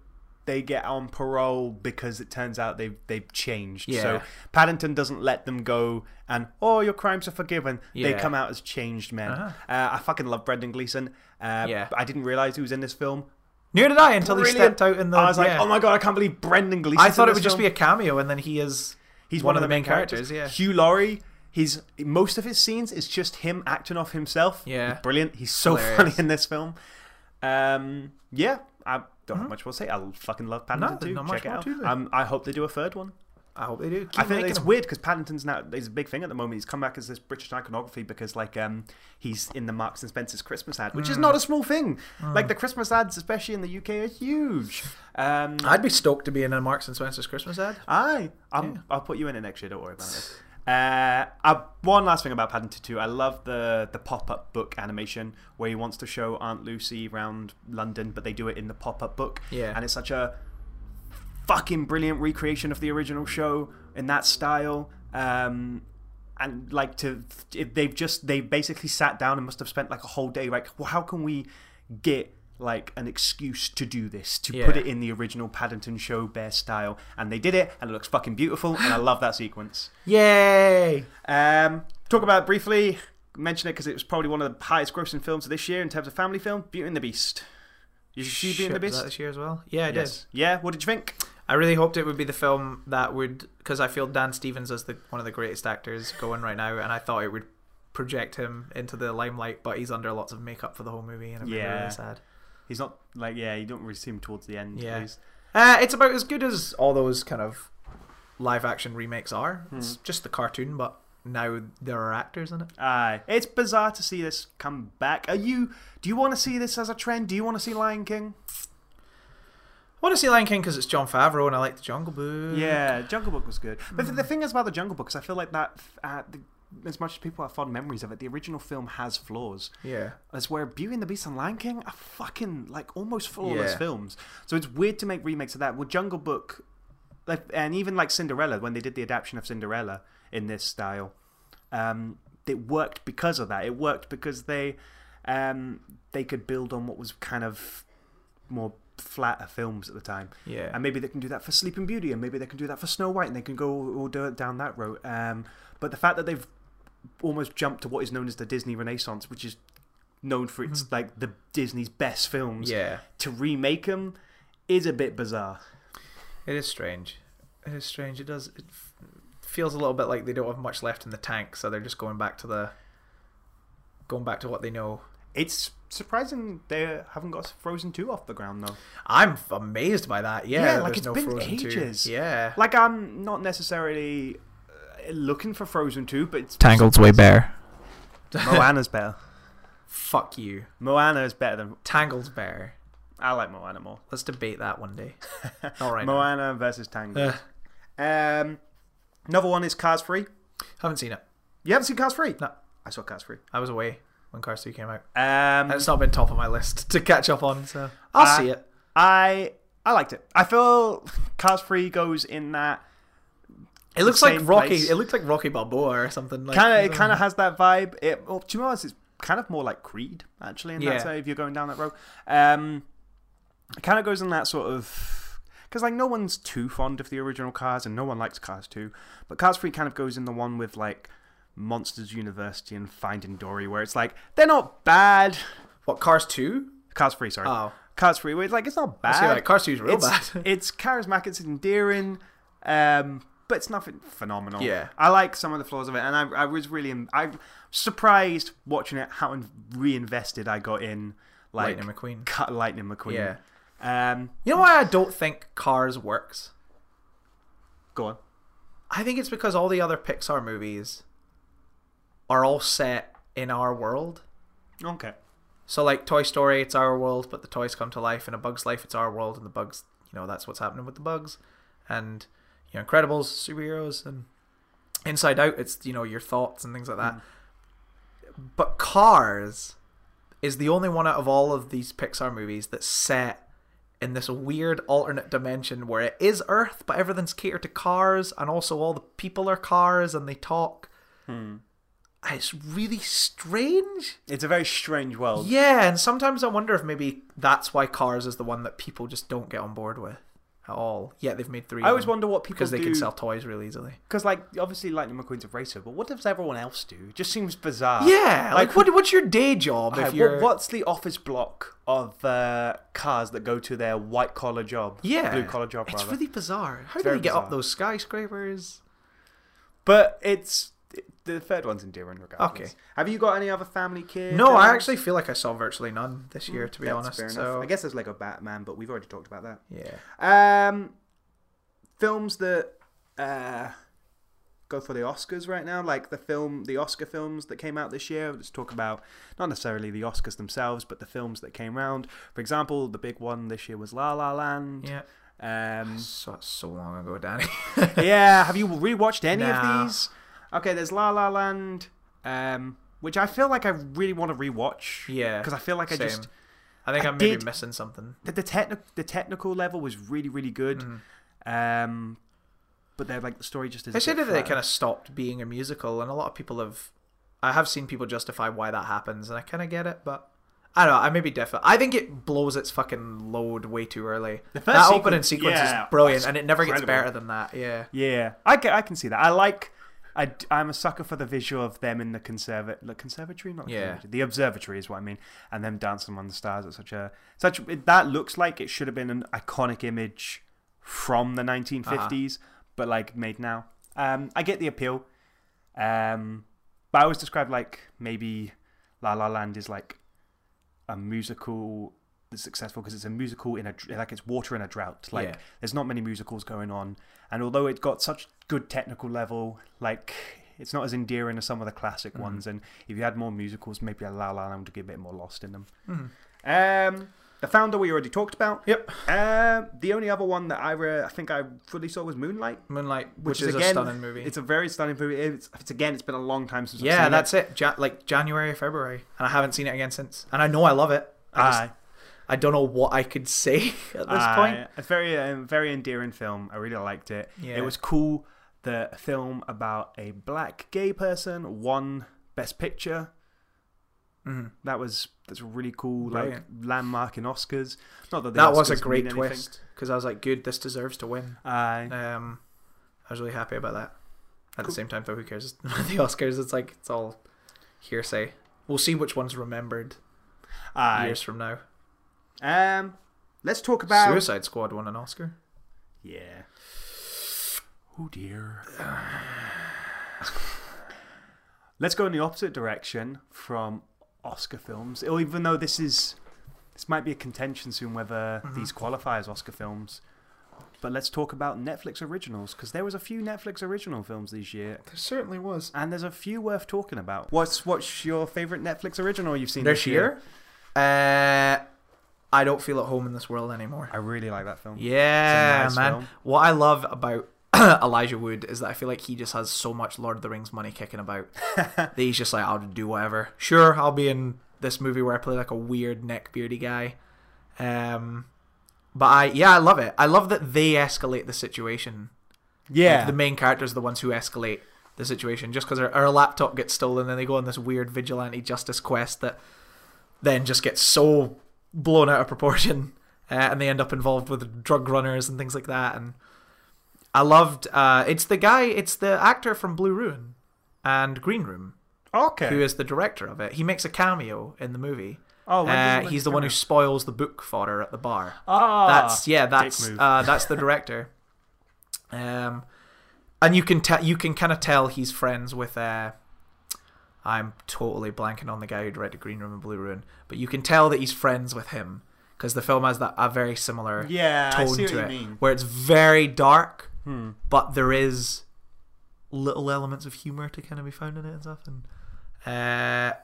on parole, because it turns out they've changed. Yeah. So Paddington doesn't let them go and, oh, your crimes are forgiven. Yeah. They come out as changed men. I fucking love Brendan Gleeson. I didn't realize he was in this film. Neither did I, until he stepped out in the... I was like, oh my god, I can't believe Brendan Gleeson. I thought it would just be a cameo, and then he's one of the main characters. Hugh Laurie, most of his scenes is just him acting off himself. Yeah. He's brilliant. He's so funny in this film. I don't have much more to say. I fucking love Paddington 2. Check it out. I hope they do a third one. I hope they do. I think it's weird because Paddington's now is a big thing at the moment. He's come back as this British iconography because, like, he's in the Marks and Spencer's Christmas ad, which is not a small thing. Like, the Christmas ads, especially in the UK, are huge. I'd be stoked to be in a Marks and Spencer's Christmas ad. I'll put you in it next year. Don't worry about it. One last thing about Paddington 2. I love the pop-up book animation where he wants to show Aunt Lucy around London, but they do it in the pop-up book. Yeah. And it's such a fucking brilliant recreation of the original show in that style. And like they basically sat down and must have spent like a whole day like, well, how can we get like an excuse to do this, to put it in the original Paddington show bear style, and they did it, and it looks fucking beautiful, and I love that sequence. Yay! Talk about it briefly, mention it because it was probably one of the highest grossing films of this year in terms of family film, Beauty and the Beast. Did you see Beauty and the Beast? Was that this year as well? Yeah, I did. Yeah, what did you think? I really hoped it would be the film that would, because I feel Dan Stevens is one of the greatest actors going right now, and I thought it would project him into the limelight, but he's under lots of makeup for the whole movie, and I'm really, really sad. He's not like, you don't really see him towards the end. Yeah, it's about as good as all those kind of live action remakes are. It's just the cartoon, but now there are actors in it. Aye, it's bizarre to see this come back. Do you want to see this as a trend? Do you want to see Lion King? I want to see Lion King because it's Jon Favreau and I like The Jungle Book. Yeah, Jungle Book was good. But the thing is about The Jungle Book is I feel like that. As much as people have fond memories of it, the original film has flaws. Yeah. That's where Beauty and the Beast and Lion King are fucking, like, almost flawless films. So it's weird to make remakes of that. Well, Jungle Book, and even, like, Cinderella, when they did the adaptation of Cinderella in this style, it worked because of that. It worked because they could build on what was kind of more flatter films at the time. Yeah. And maybe they can do that for Sleeping Beauty, and maybe they can do that for Snow White, and they can go all down that road. But the fact that they've almost jumped to what is known as the Disney Renaissance, which is known for its like the Disney's best films, to remake them is a bit bizarre. It is strange. It feels a little bit like they don't have much left in the tank, so they're just going back to what they know. It's surprising they haven't got Frozen 2 off the ground, though. I'm amazed by that. Yeah, like, it's been ages. Yeah, like, I'm not necessarily looking for Frozen 2, but it's Tangled's way better. Moana's better. Fuck you. Moana is better than Tangled's better. I like Moana more. Let's debate that one day. All right. Moana versus Tangled. Another one is Cars 3. Haven't seen it. You haven't seen Cars 3? No, I saw Cars 3. I was away when Cars 3 came out. It's not been top of my list to catch up on. So I'll see it. I liked it. I feel Cars 3 goes in that. It looks like Rocky. Place. It looks like Rocky Balboa or something. Like, it kind of has that vibe. To be honest, it's kind of more like Creed, actually. In that way, if you're going down that road, it kind of goes in that sort of, because like no one's too fond of the original Cars, and no one likes Cars 2, but Cars 3 kind of goes in the one with like Monsters University and Finding Dory, where it's like they're not bad. What, Cars 2? Cars 3, sorry. Oh, Cars 3. It's like it's not bad. Like, Cars 2 is real bad. It's charismatic. It's endearing. But it's nothing phenomenal. Yeah, I like some of the flaws of it, and I was really surprised watching it how reinvested I got in. Like, Lightning McQueen. Yeah. You know why I don't think Cars works? Go on. I think it's because all the other Pixar movies are all set in our world. Okay. So like Toy Story, it's our world, but the toys come to life. In A Bug's Life, it's our world, and the bugs, you know, that's what's happening with the bugs, and. You know, Incredibles, superheroes, and Inside Out, it's, you know, your thoughts and things like that. But Cars is the only one out of all of these Pixar movies that's set in this weird alternate dimension where it is Earth, but everything's catered to cars, and also all the people are cars, and they talk. It's really strange. It's a very strange world. Yeah, and sometimes I wonder if maybe that's why Cars is the one that people just don't get on board with. At all. Yeah, they've made 3. I always wonder what people do. Because they can sell toys really easily. Because, like, obviously Lightning McQueen's a racer, but what does everyone else do? It just seems bizarre. Yeah, like what's your day job if you're... What's the office block of cars that go to their white-collar job? Yeah. Blue-collar job, rather. It's really bizarre. How do they get up those skyscrapers? But it's... The third one's endearing regardless. Okay. Have you got any other family kids? No, I actually feel like I saw virtually none this year, to be honest. Fair enough. I guess there's like a Batman, but we've already talked about that. Yeah. Films that go for the Oscars right now, like the Oscar films that came out this year. Let's talk about not necessarily the Oscars themselves, but the films that came round. For example, the big one this year was La La Land. Yeah. I saw it so long ago, Danny. Yeah. Have you rewatched any of these? Okay, there's La La Land, which I feel like I really want to rewatch. Yeah. Because I feel like I think I'm maybe missing something. The technical level was really, really good. Mm. But they're like the story just isn't. I said that they kind of stopped being a musical, and a lot of people have. I have seen people justify why that happens, and I kind of get it, but I don't know. I may be different. I think it blows its fucking load way too early. That opening sequence is brilliant, and it never gets better than that. Yeah, yeah, I can see that. I'm a sucker for the visual of them in the conservatory, not the conservatory. The observatory is what I mean, and them dancing on the stars at such that looks like it should have been an iconic image from the 1950s. Uh-huh. But like made now. I get the appeal. But I always describe like maybe La La Land is like a musical that's successful because it's a musical in a, like it's water in a drought. Like there's not many musicals going on. And although it got such good technical level, like it's not as endearing as some of the classic ones. And if you had more musicals, maybe La La Land would get a bit more lost in them. Mm-hmm. The Founder we already talked about. Yep. The only other one that I think I fully saw was Moonlight. Moonlight, which is again, a stunning movie. It's a very stunning movie. It's been a long time since I've seen it. Yeah, that's it. January, February. And I haven't seen it again since. And I know I love it. I don't know what I could say at this point. It's very, very endearing film. I really liked it. Yeah. It was cool. The film about a black gay person won Best Picture. Mm-hmm. That's really cool, like landmark in Oscars. Not that that was a great twist, because I was like, "Good, this deserves to win." I was really happy about that. At the same time, though, who cares? The Oscars, it's like it's all hearsay. We'll see which one's remembered years from now. Let's talk about Suicide Squad won an Oscar. Yeah. Oh dear. Let's go in the opposite direction from Oscar films, even though this might be a contention soon whether these qualify as Oscar films. But let's talk about Netflix originals, because there was a few Netflix original films this year. There certainly was, and there's a few worth talking about. What's your favorite Netflix original you've seen this year? I Don't Feel at Home in This World Anymore. I really like that film. Yeah, nice man. Film. What I love about Elijah Wood is that I feel like he just has so much Lord of the Rings money kicking about that he's just like, I'll do whatever. Sure, I'll be in this movie where I play like a weird neckbeardy guy, but I love it. I love that they escalate the situation. Yeah, like the main characters are the ones who escalate the situation, just because our laptop gets stolen and they go on this weird vigilante justice quest that then just gets so blown out of proportion, and they end up involved with drug runners and things like that. And I loved, it's the actor from Blue Ruin and Green Room, who is the director of it. He makes a cameo in the movie. He's the one who spoils the book for her at the bar. That's the director. And you can kind of tell he's friends with, I'm totally blanking on the guy who directed Green Room and Blue Ruin, but you can tell that he's friends with him, because the film has a very similar tone to it, where it's very dark. But there is little elements of humor to kind of be found in it and stuff. And I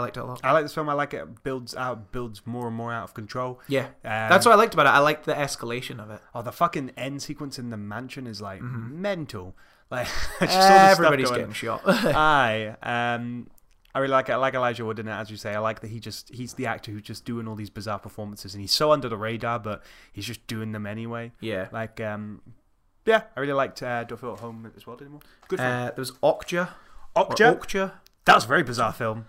liked it a lot. I like this film. I like it. It builds more and more out of control. Yeah, that's what I liked about it. I liked the escalation of it. Oh, the fucking end sequence in the mansion is like mental. Like just everybody's getting shot. I really like it. I like Elijah Wood in it, as you say. I like that he's the actor who's just doing all these bizarre performances, and he's so under the radar, but he's just doing them anyway. Yeah. Like I really liked Don't Feel at Home as well anymore. Good film. There was Okja. That was a very bizarre film.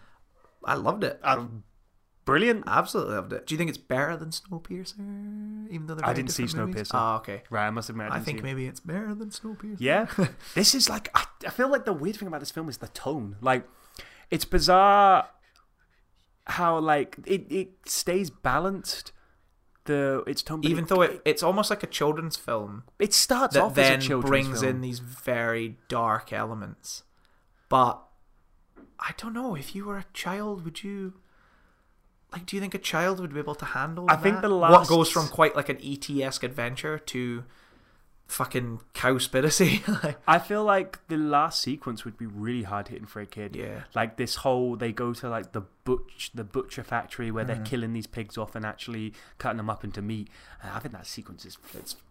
I loved it. Brilliant. I absolutely loved it. Do you think it's better than Snowpiercer? Even though I didn't see Snowpiercer. Oh, okay. Right, I must admit. I think maybe it's better than Snowpiercer. Yeah. This is like I feel like the weird thing about this film is the tone. Like, it's bizarre how like it stays balanced. Its tone, even though it's almost like a children's film. It starts off as a children's film, then brings in these very dark elements. But I don't know, if you were a child, would you like? Do you think a child would be able to handle? I think the last what goes from quite like an ET-esque adventure to fucking cowspiracy. I feel like the last sequence would be really hard hitting for a kid. Yeah, like this whole, they go to like the butcher factory where they're killing these pigs off and actually cutting them up into meat. I think that sequence is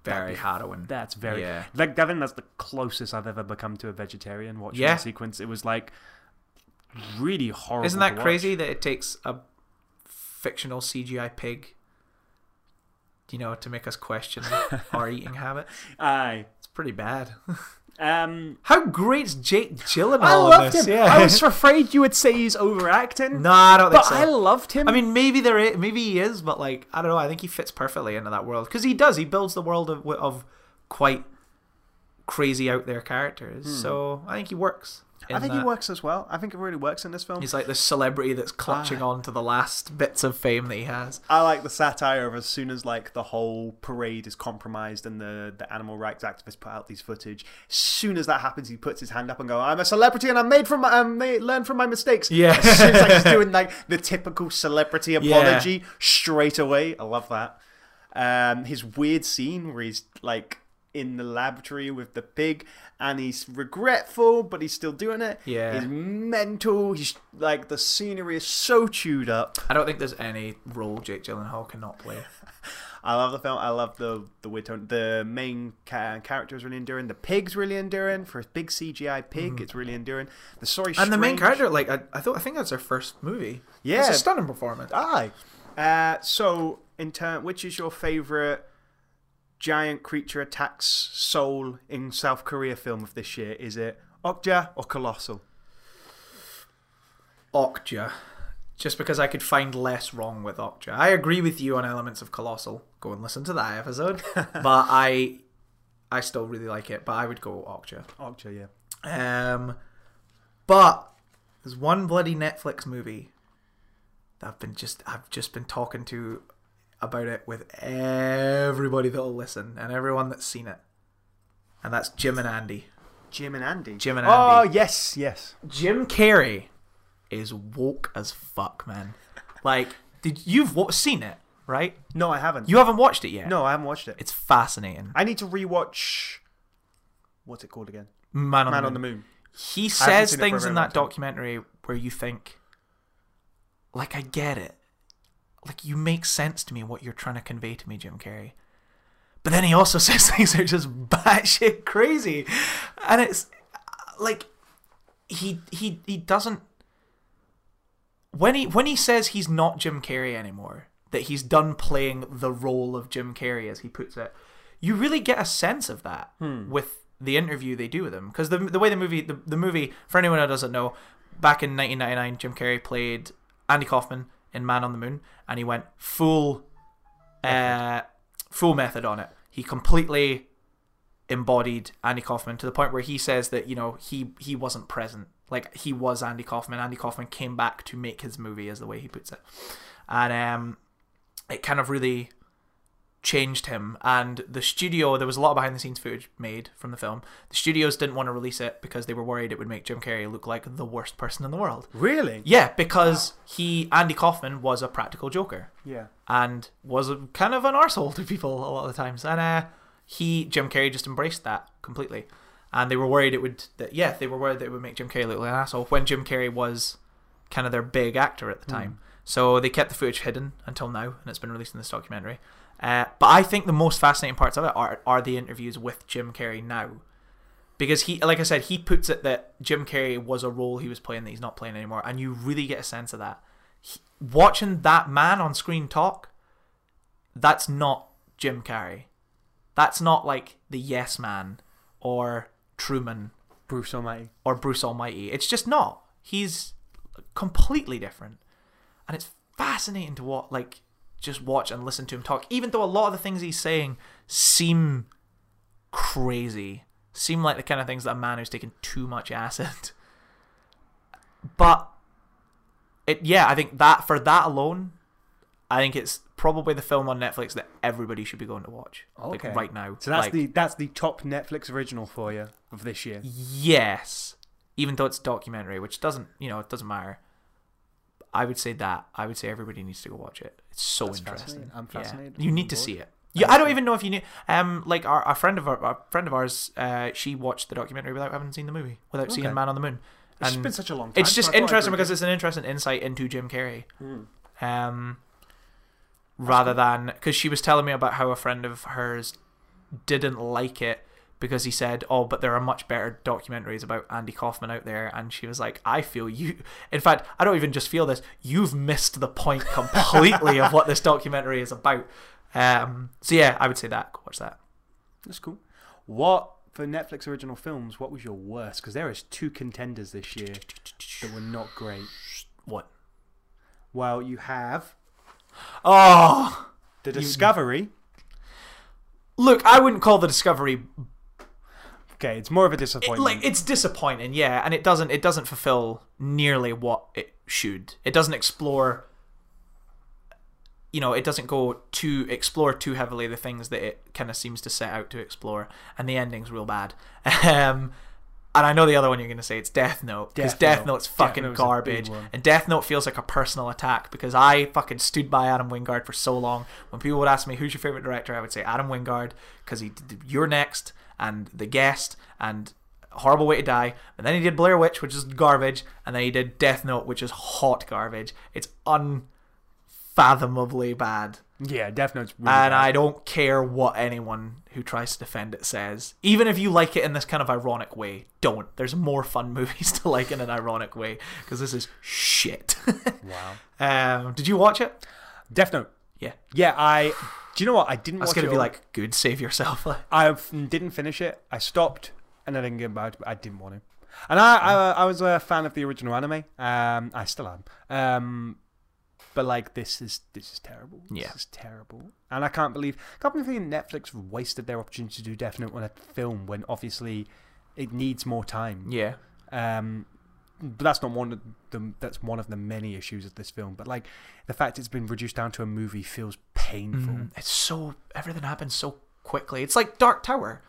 very harrowing. That's very like, I think that's the closest I've ever become to a vegetarian watching that sequence. It was like really horrible. Isn't that crazy that it takes a fictional CGI pig, you know, to make us question our eating habit? Aye. It's pretty bad. How great's Jake Gyllenhaal? I loved him. Yeah. I was afraid you would say he's overacting. No, I don't think so. But I loved him. I mean, maybe he is, but like, I don't know. I think he fits perfectly into that world because he does. He builds the world of quite crazy out there characters. So I think he works. I think he works as well. I think it really works in this film. He's like the celebrity that's clutching on to the last bits of fame that he has. I like the satire of, as soon as like the whole parade is compromised and the animal rights activists put out these footage, as soon as that happens, he puts his hand up and go, "I'm a celebrity and learn from my mistakes." Yeah. As soon as he's doing like the typical celebrity apology straight away. I love that. His weird scene where he's like in the laboratory with the pig and he's regretful but he's still doing it. Yeah, he's mental. He's like, the scenery is so chewed up. I don't think there's any role Jake Gyllenhaal cannot play. I love the film. I love the weird tone. The main character is really enduring. The pig's really enduring. For a big CGI pig, it's really enduring. The story's strange. And the main character, like, I think that's her first movie. Yeah, it's a stunning performance. Aye. So in turn, which is your favourite giant creature attacks Seoul in South Korea film of this year? Is it Okja or Colossal? Okja. Just because I could find less wrong with Okja. I agree with you on elements of Colossal. Go and listen to that episode. But I still really like it. But I would go Okja. Okja, yeah. But there's one bloody Netflix movie that I've just been talking to about it with everybody that'll listen and everyone that's seen it, and that's Jim and Andy. Oh, yes, Jim Carrey is woke as fuck, man. Like, seen it, right? No, I haven't. You haven't watched it yet? No, I haven't watched it. It's fascinating. I need to rewatch, what's it called again? Man on the Moon. He says things in that documentary where you think, like, I get it. Like, you make sense to me what you're trying to convey to me, Jim Carrey. But then he also says things that are just batshit crazy. And it's like, he doesn't, when he says he's not Jim Carrey anymore, that he's done playing the role of Jim Carrey, as he puts it, you really get a sense of that with the interview they do with him. Because the way the movie, for anyone who doesn't know, back in 1999, Jim Carrey played Andy Kaufman in Man on the Moon, and he went full method on it. He completely embodied Andy Kaufman to the point where he says that, you know, he wasn't present. Like, he was Andy Kaufman. Andy Kaufman came back to make his movie, is the way he puts it. And it kind of really changed him. And the studio, there was a lot of behind-the-scenes footage made from the film. The studios didn't want to release it because they were worried it would make Jim Carrey look like the worst person in the world. Really? Yeah, because Andy Kaufman was a practical joker. Yeah. And was kind of an arsehole to people a lot of the times. And Jim Carrey just embraced that completely. And they were worried it would make Jim Carrey look like an asshole when Jim Carrey was kind of their big actor at the time. So they kept the footage hidden until now, and it's been released in this documentary. But I think the most fascinating parts of it are the interviews with Jim Carrey now. Because he, like I said, he puts it that Jim Carrey was a role he was playing that he's not playing anymore. And you really get a sense of that. Watching that man on screen talk, that's not Jim Carrey. That's not like the Yes Man or Truman. Bruce Almighty. It's just not. He's completely different. And it's fascinating to watch, like, just watch and listen to him talk, even though a lot of the things he's saying seem crazy, seem like the kind of things that a man who's taken too much acid. But I think that for that alone, I think it's probably the film on Netflix that everybody should be going to watch, okay, like right now. So that's like, the top Netflix original for you of this year. Yes, even though it's a documentary, which doesn't, you know, it doesn't matter. I would say everybody needs to go watch it. It's so interesting. I'm fascinated. Yeah. You need to see it. Yeah, I don't even know if you knew. Like a friend of ours, she watched the documentary without having seen the movie, without seeing Man on the Moon. And it's been such a long time. It's just interesting because it's an interesting insight into Jim Carrey. Rather than, because she was telling me about how a friend of hers didn't like it because he said, "Oh, but there are much better documentaries about Andy Kaufman out there," and she was like, "I feel you. In fact, I don't even just feel this. You've missed the point completely of what this documentary is about." So yeah, I would say that. Go watch that. That's cool. What, for Netflix original films, what was your worst? Because there is 2 contenders this year that were not great. What? Well, you have The Discovery. Look, I wouldn't call The Discovery. Okay, it's more of a disappointment. It's disappointing, yeah, and it doesn't fulfill nearly what it should. It doesn't explore. You know, it doesn't explore too heavily the things that it kind of seems to set out to explore, and the ending's real bad. And I know the other one you're going to say, it's Death Note, because Death Note's fucking garbage, and Death Note feels like a personal attack, because I fucking stood by Adam Wingard for so long. When people would ask me, who's your favourite director, I would say Adam Wingard, because he did You're Next, and The Guest, and Horrible Way to Die, and then he did Blair Witch, which is garbage, and then he did Death Note, which is hot garbage. It's unfathomably bad. Yeah, Death Note's really bad. And I don't care what anyone who tries to defend it says. Even if you like it in this kind of ironic way, don't. There's more fun movies to like in an ironic way, because this is shit. Wow. Did you watch it? Death Note. Yeah. Yeah, do you know what? I didn't watch it. That's going to be like, good, save yourself. I didn't finish it. I stopped, and I didn't get back. I didn't want to. And I was a fan of the original anime. I still am. But like, this is terrible. Yeah. This is terrible. And I can't believe Netflix wasted their opportunity to do Death Note on a film when obviously it needs more time. Yeah. But that's not one of them. That's one of the many issues of this film. But like, the fact it's been reduced down to a movie feels painful. It's so, everything happens so quickly. It's like Dark Tower.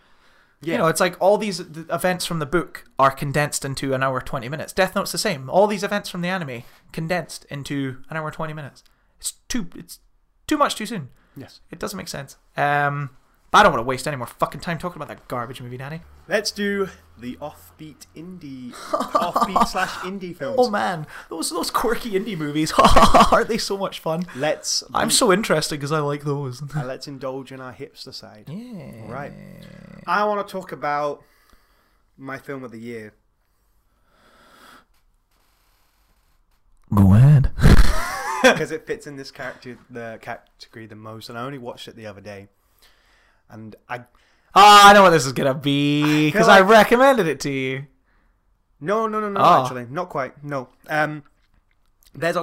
Yeah. You know, it's like all these events from the book are condensed into an hour 20 minutes. Death Note's the same. All these events from the anime condensed into an hour 20 minutes. It's too much too soon. Yes. It doesn't make sense. But I don't want to waste any more fucking time talking about that garbage movie, Danny. Let's do the offbeat/indie films. Oh man, those quirky indie movies. Aren't they so much fun? I'm so interested because I like those. Let's indulge in our hipster side. Yeah. All right. I want to talk about my film of the year. Go ahead. Because it fits in this category the most, and I only watched it the other day. And I know what this is going to be, because I recommended it to you. No, actually. Not quite. No. There's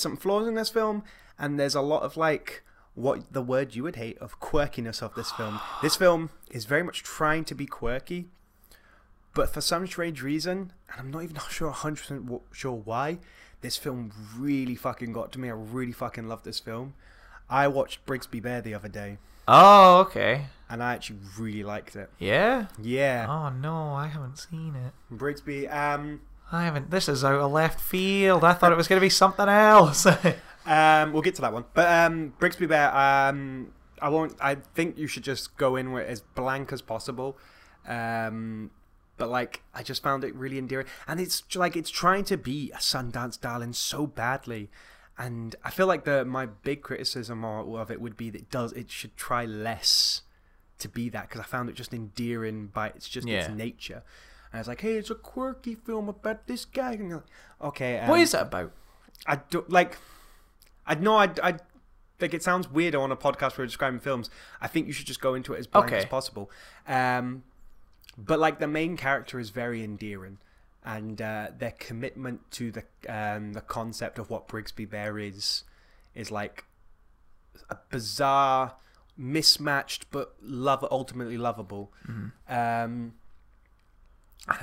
some flaws in this film, and there's a lot of, like, what the word you would hate, of quirkiness of this film. This film is very much trying to be quirky, but for some strange reason, and I'm not even sure 100% sure why, this film really fucking got to me. I really fucking loved this film. I watched Brigsby Bear the other day. Oh, okay. And I actually really liked it. Yeah? Yeah. Oh no, I haven't seen it. Brigsby, I haven't. This is out of left field. I thought it was going to be something else. We'll get to that one. But Brigsby Bear, I think you should just go in with as blank as possible. But like, I just found it really endearing, and it's like it's trying to be a Sundance darling so badly, and I feel like my big criticism of it would be that it should try less to be that, because I found it just endearing by its nature, and I was like, hey, it's a quirky film about this guy, and you're like, okay, what is that about? I don't like. I know I think it sounds weird on a podcast where we're describing films. I think you should just go into it as blank as possible. But like, the main character is very endearing, and their commitment to the concept of what Brigsby Bear is like a bizarre, mismatched, but ultimately lovable. I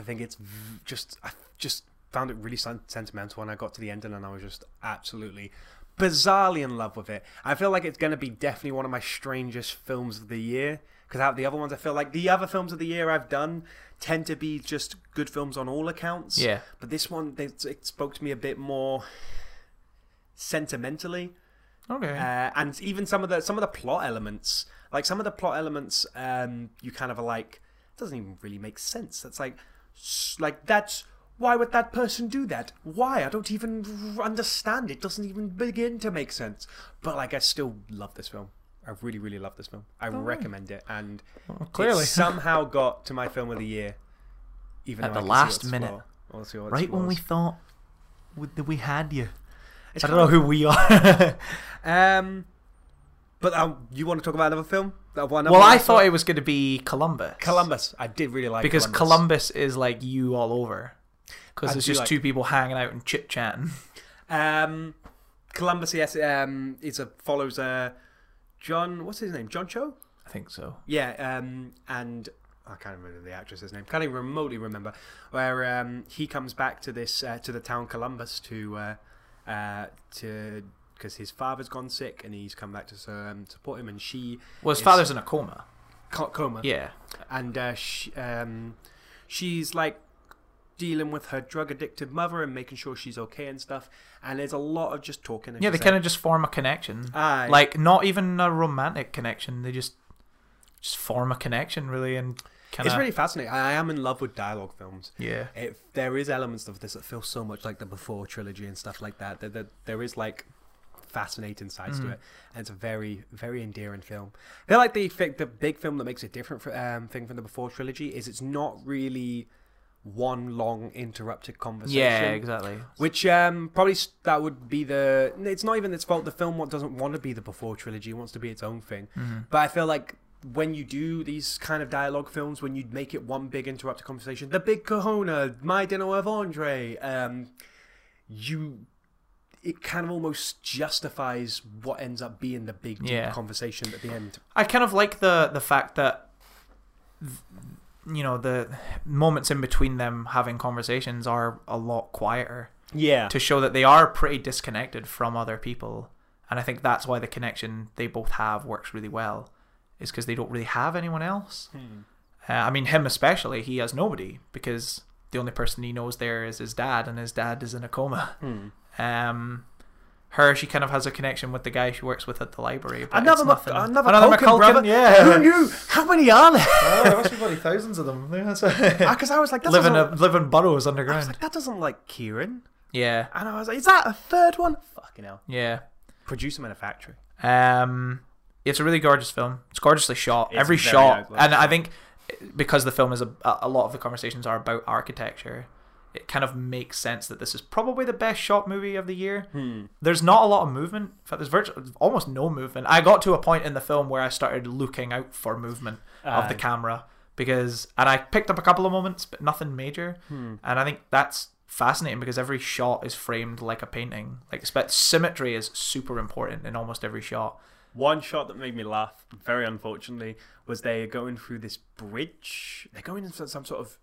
think it's just, I just found it really sentimental when I got to the end, and then I was just absolutely bizarrely in love with it. I feel like it's going to be definitely one of my strangest films of the year, because out of the other ones, I feel like the other films of the year I've done tend to be just good films on all accounts. Yeah. But this one, it spoke to me a bit more sentimentally, Okay. And even some of the plot elements, you kind of are like, it doesn't even really make sense. That's like that's why would that person do that? Why? I don't even understand. It doesn't even begin to make sense. But like, I still love this film. I really, really love this film. I recommend it, and well, clearly it somehow got to my film of the year, even at the last minute, right when we thought we had you. I don't know who we are. But you want to talk about another film? Well, I thought it was going to be Columbus. Columbus, I did really like because Columbus is like you all over, because it's just two people hanging out and chit chatting. Columbus, yes, follows John. What's his name? John Cho? I think so. Yeah, and I can't remember the actress's name. Can't even remotely remember. Where he comes back to this to the town Columbus to because his father's gone sick and he's come back to support him, and she his father's in a coma, yeah, and she's like dealing with her drug addicted mother and making sure she's okay and stuff, and there's a lot of just talking. Yeah, they kind of just form a connection, like not even a romantic connection, they just form a connection really, and it's really fascinating. I am in love with dialogue films. Yeah. There is elements of this that feel so much like the Before trilogy and stuff like that. There is like fascinating sides to it. And it's a very, very endearing film. I feel like the big film that makes it different thing from the Before trilogy is it's not really one long interrupted conversation. Yeah, exactly. Which probably that would be it's not even its fault. The film doesn't want to be the Before trilogy. It wants to be its own thing. But I feel like when you do these kind of dialogue films, when you make it one big interrupted conversation, the big kahuna, my dinner with Andre, it kind of almost justifies what ends up being the big deep conversation at the end. I kind of like the fact that, you know, the moments in between them having conversations are a lot quieter. Yeah. To show that they are pretty disconnected from other people. And I think that's why the connection they both have works really well. Is because they don't really have anyone else. I mean, him especially, he has nobody, because the only person he knows there is his dad, and his dad is in a coma. Her, she kind of has a connection with the guy she works with at the library. But another McCulkin brother. Yeah. Who knew? How many are there? There must be probably thousands of them. Because I was like, living burrows underground. I was like, that doesn't like Kieran. Yeah. And I was like, is that a third one? Fucking hell. Yeah. Producer manufacturing. It's a really gorgeous film. It's gorgeously shot. Every shot. And I think because the film is a lot of the conversations are about architecture, it kind of makes sense that this is probably the best shot movie of the year. There's not a lot of movement. In fact, there's virtually almost no movement. I got to a point in the film where I started looking out for movement of the camera, and I picked up a couple of moments, but nothing major. And I think that's fascinating because every shot is framed like a painting. Symmetry is super important in almost every shot. One shot that made me laugh, very unfortunately, was they're going through this bridge. They're going into some sort of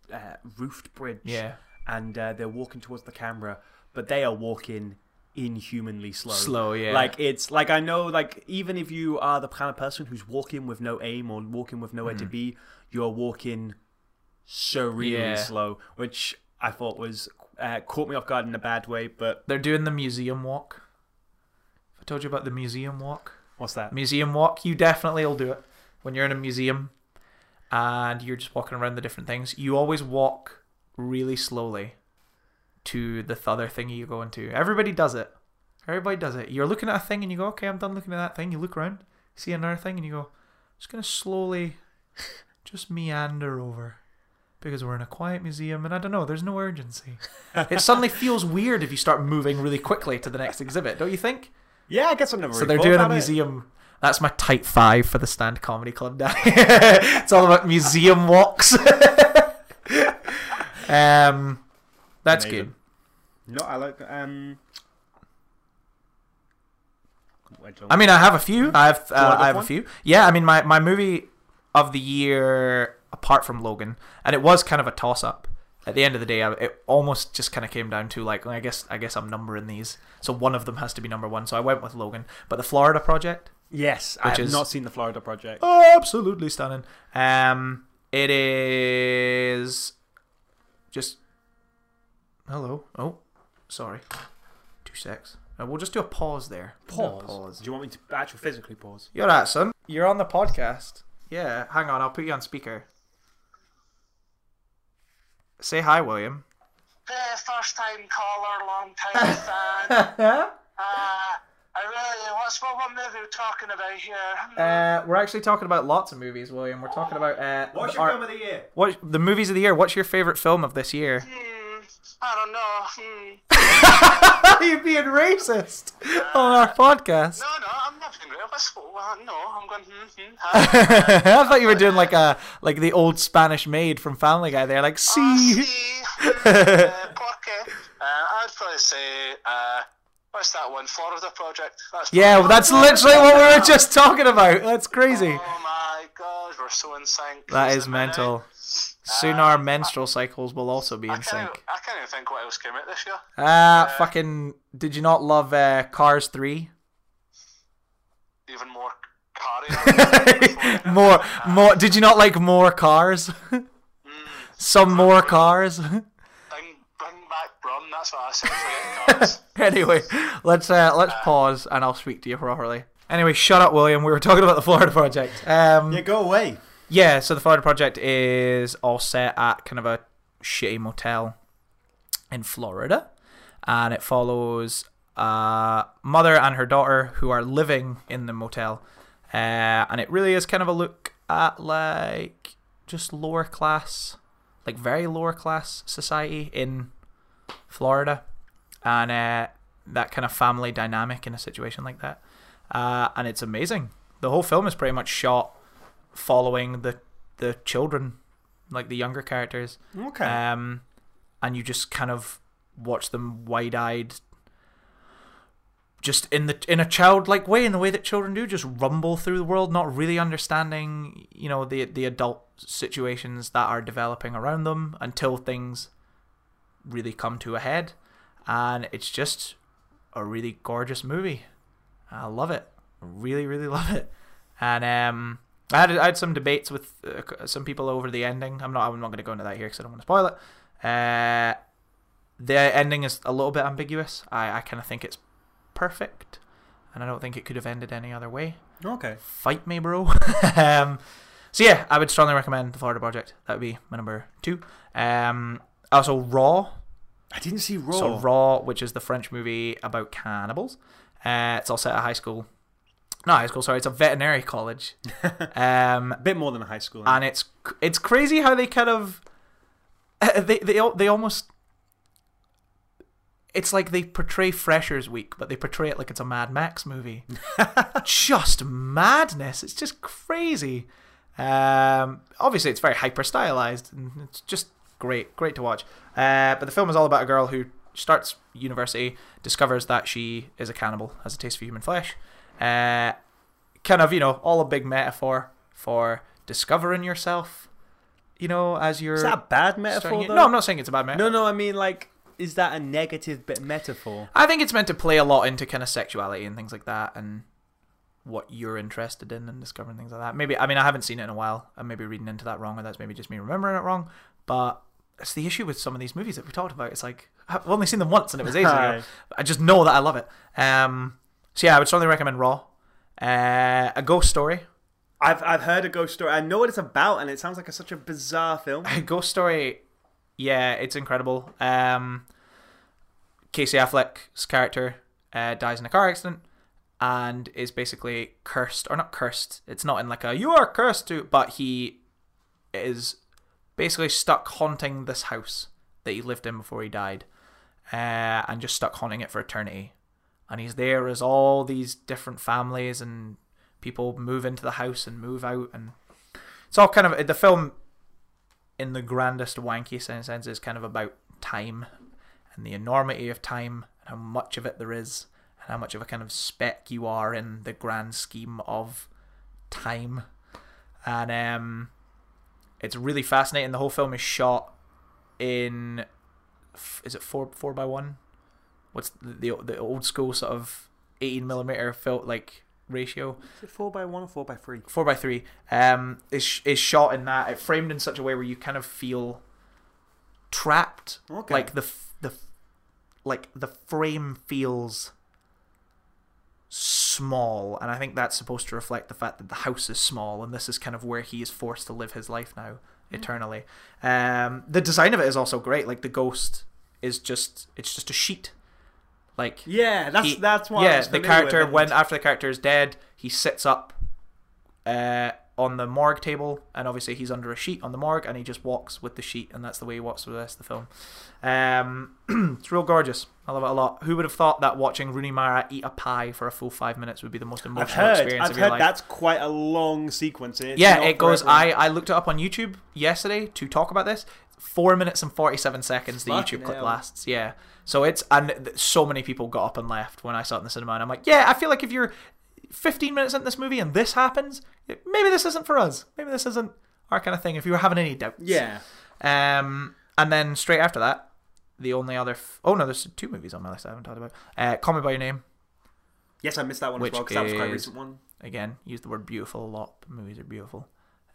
roofed bridge. Yeah. And they're walking towards the camera, but they are walking inhumanly slow. Slow, yeah. I know, even if you are the kind of person who's walking with no aim or walking with nowhere to be, you're walking serenely slow, which I thought was caught me off guard in a bad way, but... They're doing the museum walk. I told you about the museum walk. What's that? Museum walk. You definitely will do it when you're in a museum and you're just walking around the different things. You always walk really slowly to the other thing you go into. Everybody does it. Everybody does it. You're looking at a thing and you go, okay, I'm done looking at that thing. You look around, see another thing, and you go, I'm just going to slowly just meander over because we're in a quiet museum and I don't know, there's no urgency. It suddenly feels weird if you start moving really quickly to the next exhibit, don't you think? Yeah, I guess I've never. So they're doing a museum. That's my type 5 for the Stand Comedy Club now. It's all about museum walks. That's good. No, I like that. I have a few. I have a few. Yeah, I mean my movie of the year, apart from Logan, and it was kind of a toss up. At the end of the day, it almost just kind of came down to I guess I'm numbering these, so one of them has to be number one. So I went with Logan, but The Florida Project. Yes, I have not seen The Florida Project. Oh, absolutely stunning. It is just hello. Oh, sorry, 2 secs. We'll just do a pause there. Pause? Do you want me to actually physically pause? You're right, son. You're on the podcast. Yeah, hang on. I'll put you on speaker. Say hi, William. First time caller, long time fan. I really... What movie are we talking about here? We're actually talking about lots of movies, William. We're talking about... what's your film of the year? The movies of the year. What's your favourite film of this year? I don't know. You're being racist on our podcast. No, I'm not being racist. No, I'm going. I thought you were doing like the old Spanish maid from Family Guy. There, like sí. Porque. I'd probably say what's that one? Florida Project. That's literally what we were just talking about. That's crazy. Oh my God, we're so in sync. That is mental. Soon our menstrual cycles will also be in sync. I can't even think what else came out this year. Fucking... Did you not love Cars 3? Even more carry. more. Did you not like more cars? Some more cars? Bring back Brum, that's what I said. Cars. Anyway, let's pause and I'll speak to you properly. Anyway, shut up, William. We were talking about the Florida Project. Yeah, go away. Yeah, so the Florida Project is all set at kind of a shitty motel in Florida, and it follows a mother and her daughter who are living in the motel, and it really is kind of a look at like just lower class, like very lower class society in Florida, and that kind of family dynamic in a situation like that, and it's amazing. The whole film is pretty much shot following the children, like the younger characters, and you just kind of watch them wide-eyed, just in a childlike way, in the way that children do, just rumble through the world, not really understanding, you know, the adult situations that are developing around them until things really come to a head. And it's just a really gorgeous movie. I love it. Really, really love it. And I had some debates with some people over the ending. I'm not going to go into that here because I don't want to spoil it. The ending is a little bit ambiguous. I kind of think it's perfect, and I don't think it could have ended any other way. Okay. Fight me, bro. So yeah, I would strongly recommend The Florida Project. That would be my number 2. Also, Raw. I didn't see Raw. So Raw, which is the French movie about cannibals. It's all set at it's a veterinary college. A bit more than a high school. And it's crazy how they kind of... They almost... It's like they portray Freshers Week, but they portray it like it's a Mad Max movie. Just madness. It's just crazy. Obviously, it's very hyper-stylized, and it's just great to watch. But the film is all about a girl who starts university, discovers that she is a cannibal, has a taste for human flesh. Kind of, you know, all a big metaphor for discovering yourself, you know, as you're... Is that a bad metaphor, though? No, I'm not saying it's a bad metaphor. No, I mean, like, is that a negative metaphor? I think it's meant to play a lot into kind of sexuality and things like that, and what you're interested in and discovering things like that. Maybe, I mean, I haven't seen it in a while. I'm maybe reading into that wrong, or that's maybe just me remembering it wrong, but it's the issue with some of these movies that we talked about. It's like, I've only seen them once, and it was ages ago. I just know that I love it. So yeah, I would strongly recommend Raw. A Ghost Story. I've heard A Ghost Story. I know what it's about, and it sounds like such a bizarre film. A Ghost Story, yeah, it's incredible. Casey Affleck's character dies in a car accident and is basically cursed, or not cursed. It's not in like a "you are cursed to," but he is basically stuck haunting this house that he lived in before he died, and just stuck haunting it for eternity. And he's there as all these different families and people move into the house and move out. And it's all kind of... The film, in the grandest, wanky sense, is kind of about time and the enormity of time and how much of it there is and how much of a kind of speck you are in the grand scheme of time. And it's really fascinating. The whole film is shot in... Is it 4x1? What's the old school sort of 18mm felt like ratio? Is it 4x1 or 4x3? 4x3. Is shot in that. It's framed in such a way where you kind of feel trapped. Okay. Like the frame feels small, and I think that's supposed to reflect the fact that the house is small, and this is kind of where he is forced to live his life now eternally. The design of it is also great. Like, the ghost is just, it's just a sheet. Like, yeah, that's why. Yeah, the character, when after the character is dead, he sits up on the morgue table, and obviously he's under a sheet on the morgue, and he just walks with the sheet, and that's the way he walks for the rest of the film. It's real gorgeous. I love it a lot. Who would have thought that watching Rooney Mara eat a pie for a full 5 minutes would be the most emotional experience of your life? I've heard that's quite a long sequence. Yeah, it goes. I looked it up on YouTube yesterday to talk about this. 4 minutes and 47 seconds the YouTube clip lasts. Yeah, so it's, and so many people got up and left when I saw it in the cinema, and I'm like, yeah, I feel like if you're 15 minutes into this movie and this happens, maybe this isn't for us. Maybe this isn't our kind of thing, if you were having any doubts. Yeah. And then straight after that, the only other... no, there's 2 movies on my list I haven't talked about. Call Me By Your Name. Yes, I missed that one as well, because that was quite a recent one. Again, use the word beautiful a lot. But movies are beautiful.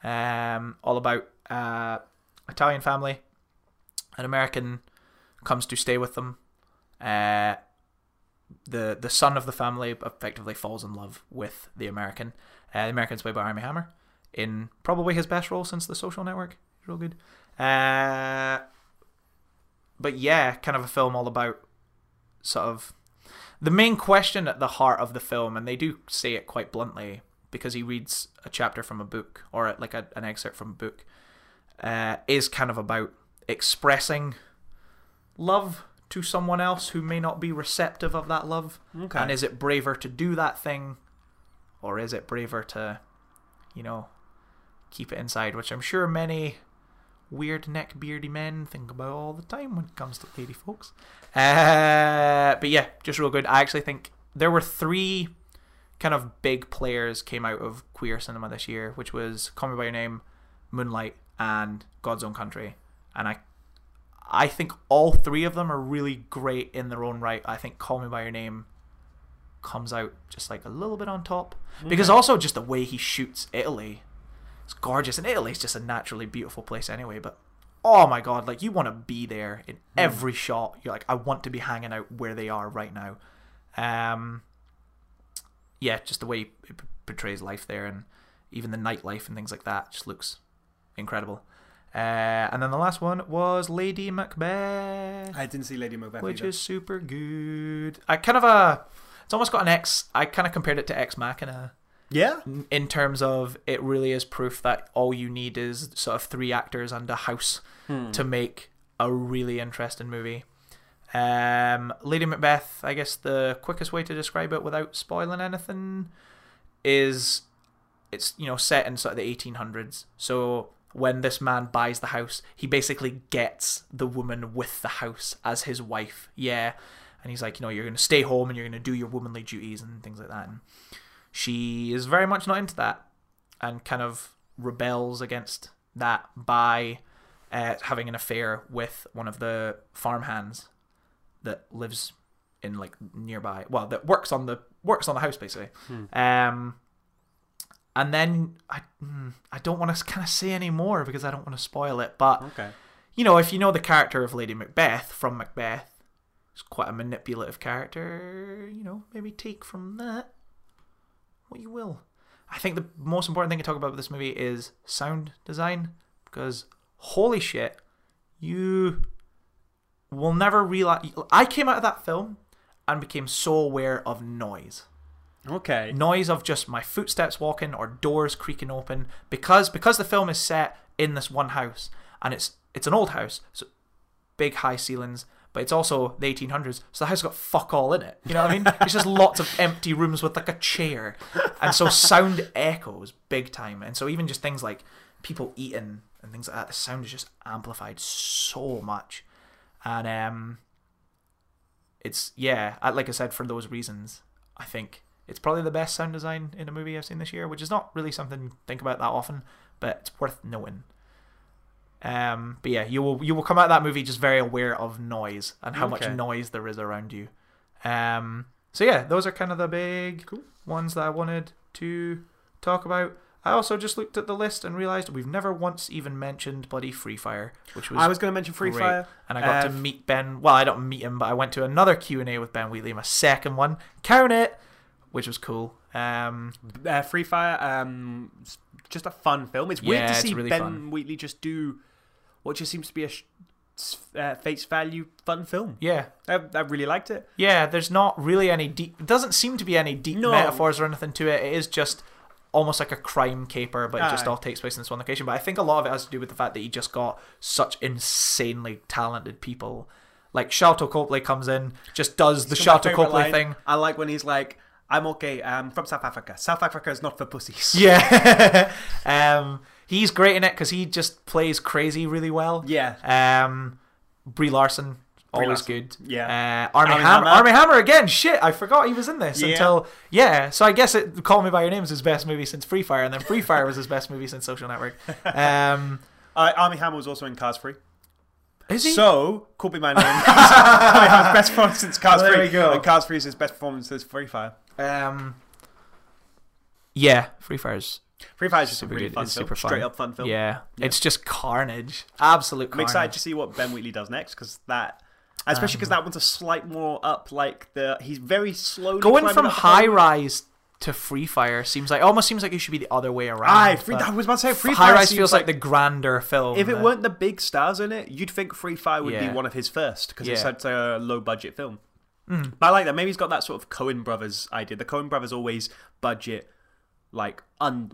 All about Italian family. An American comes to stay with them. The son of the family effectively falls in love with the American. The American's played by Armie Hammer in probably his best role since The Social Network. He's real good. But yeah, kind of a film all about sort of the main question at the heart of the film, and they do say it quite bluntly, because he reads a chapter from a book, or like an excerpt from a book, is kind of about expressing love to someone else who may not be receptive of that love. Okay. And is it braver to do that thing, or is it braver to, you know, keep it inside, which I'm sure many weird neck beardy men think about all the time when it comes to lady folks. But yeah, just real good. I actually think there were 3 kind of big players came out of queer cinema this year, which was Call Me By Your Name, Moonlight, and God's Own Country. And I think all 3 of them are really great in their own right. I think Call Me By Your Name comes out just like a little bit on top. Okay. Because also just the way he shoots Italy. It's gorgeous. And Italy's just a naturally beautiful place anyway. But oh my God, like, you want to be there in every shot. You're like, I want to be hanging out where they are right now. Yeah, just the way it portrays life there, and even the nightlife and things like that just looks incredible. And then the last one was Lady Macbeth. I didn't see Lady Macbeth, which either. Is super good. It's almost got an X. I kind of compared it to Ex Machina. Yeah. In terms of, it really is proof that all you need is sort of 3 actors and a house to make a really interesting movie. Lady Macbeth, I guess the quickest way to describe it without spoiling anything is, it's, you know, set in sort of the 1800s. So when this man buys the house, he basically gets the woman with the house as his wife. Yeah. And he's like, you know, you're going to stay home and you're going to do your womanly duties and things like that. And she is very much not into that, and kind of rebels against that by having an affair with one of the farmhands that lives in, like, nearby. Well, that works on the house, basically. And then I don't want to kind of say any more because I don't want to spoil it. But, you know, if you know the character of Lady Macbeth from Macbeth, it's quite a manipulative character, you know, maybe take from that what you will. I think the most important thing to talk about with this movie is sound design, because holy shit, you will never realize... I came out of that film and became so aware of noise. Okay. Noise of just my footsteps walking or doors creaking open, because the film is set in this one house, and it's an old house, so big high ceilings, but it's also the 1800s, so the house got fuck all in it. You know what I mean? It's just lots of empty rooms with like a chair, and so sound echoes big time, and so even just things like people eating and things like that, the sound is just amplified so much, and it's, yeah, like I said, for those reasons, I think it's probably the best sound design in a movie I've seen this year, which is not really something to think about that often, but it's worth knowing. But yeah, you will come out of that movie just very aware of noise and how much noise there is around you. So yeah, those are kind of the big ones that I wanted to talk about. I also just looked at the list and realized we've never once even mentioned bloody Free Fire, which was I was going to mention Free Fire, and I got to meet Ben. Well, I don't meet him, but I went to another Q&A with Ben Wheatley, my second one. Count it. which was cool. Free Fire, just a fun film. It's weird to see really Ben fun. Wheatley just do what just seems to be a face value fun film. Yeah, I really liked it. Yeah, there's not really any deep. It doesn't seem to be any deep metaphors or anything to it. It is just almost like a crime caper, but it just all takes place in this one location. But I think a lot of it has to do with the fact that he just got such insanely talented people. Like Sharlto Copley comes in, just does the Sharlto Copley thing. I like when he's like, "I'm okay. I'm from South Africa. South Africa is not for pussies." Yeah. He's great in it because he just plays crazy really well. Yeah. Brie Larson, always good. Yeah. Armie Hammer again. Shit, I forgot he was in this until... Yeah, so I guess Call Me By Your Name is his best movie since Free Fire, and then Free Fire was his best movie since Social Network. Armie Hammer was also in Cars 3. Is he? So, Call Me By Your Name Hammer's best performance since Cars 3. There we go. And Cars 3 is his best performance since Free Fire. Yeah, Free Fire is just a really fun film. Straight up fun film. Yeah, it's just carnage. Absolute carnage. I'm excited to see what Ben Wheatley does next, because that... Especially because that one's a slight more up, like the... He's very slowly... Going from High Rise to Free Fire almost seems like it should be the other way around. I was about to say, Free Fire feels like the grander film. If it weren't the big stars in it, you'd think Free Fire would be one of his first, because it's such a low-budget film. Mm. But I like that. Maybe he's got that sort of Coen Brothers idea. The Coen Brothers always budget... like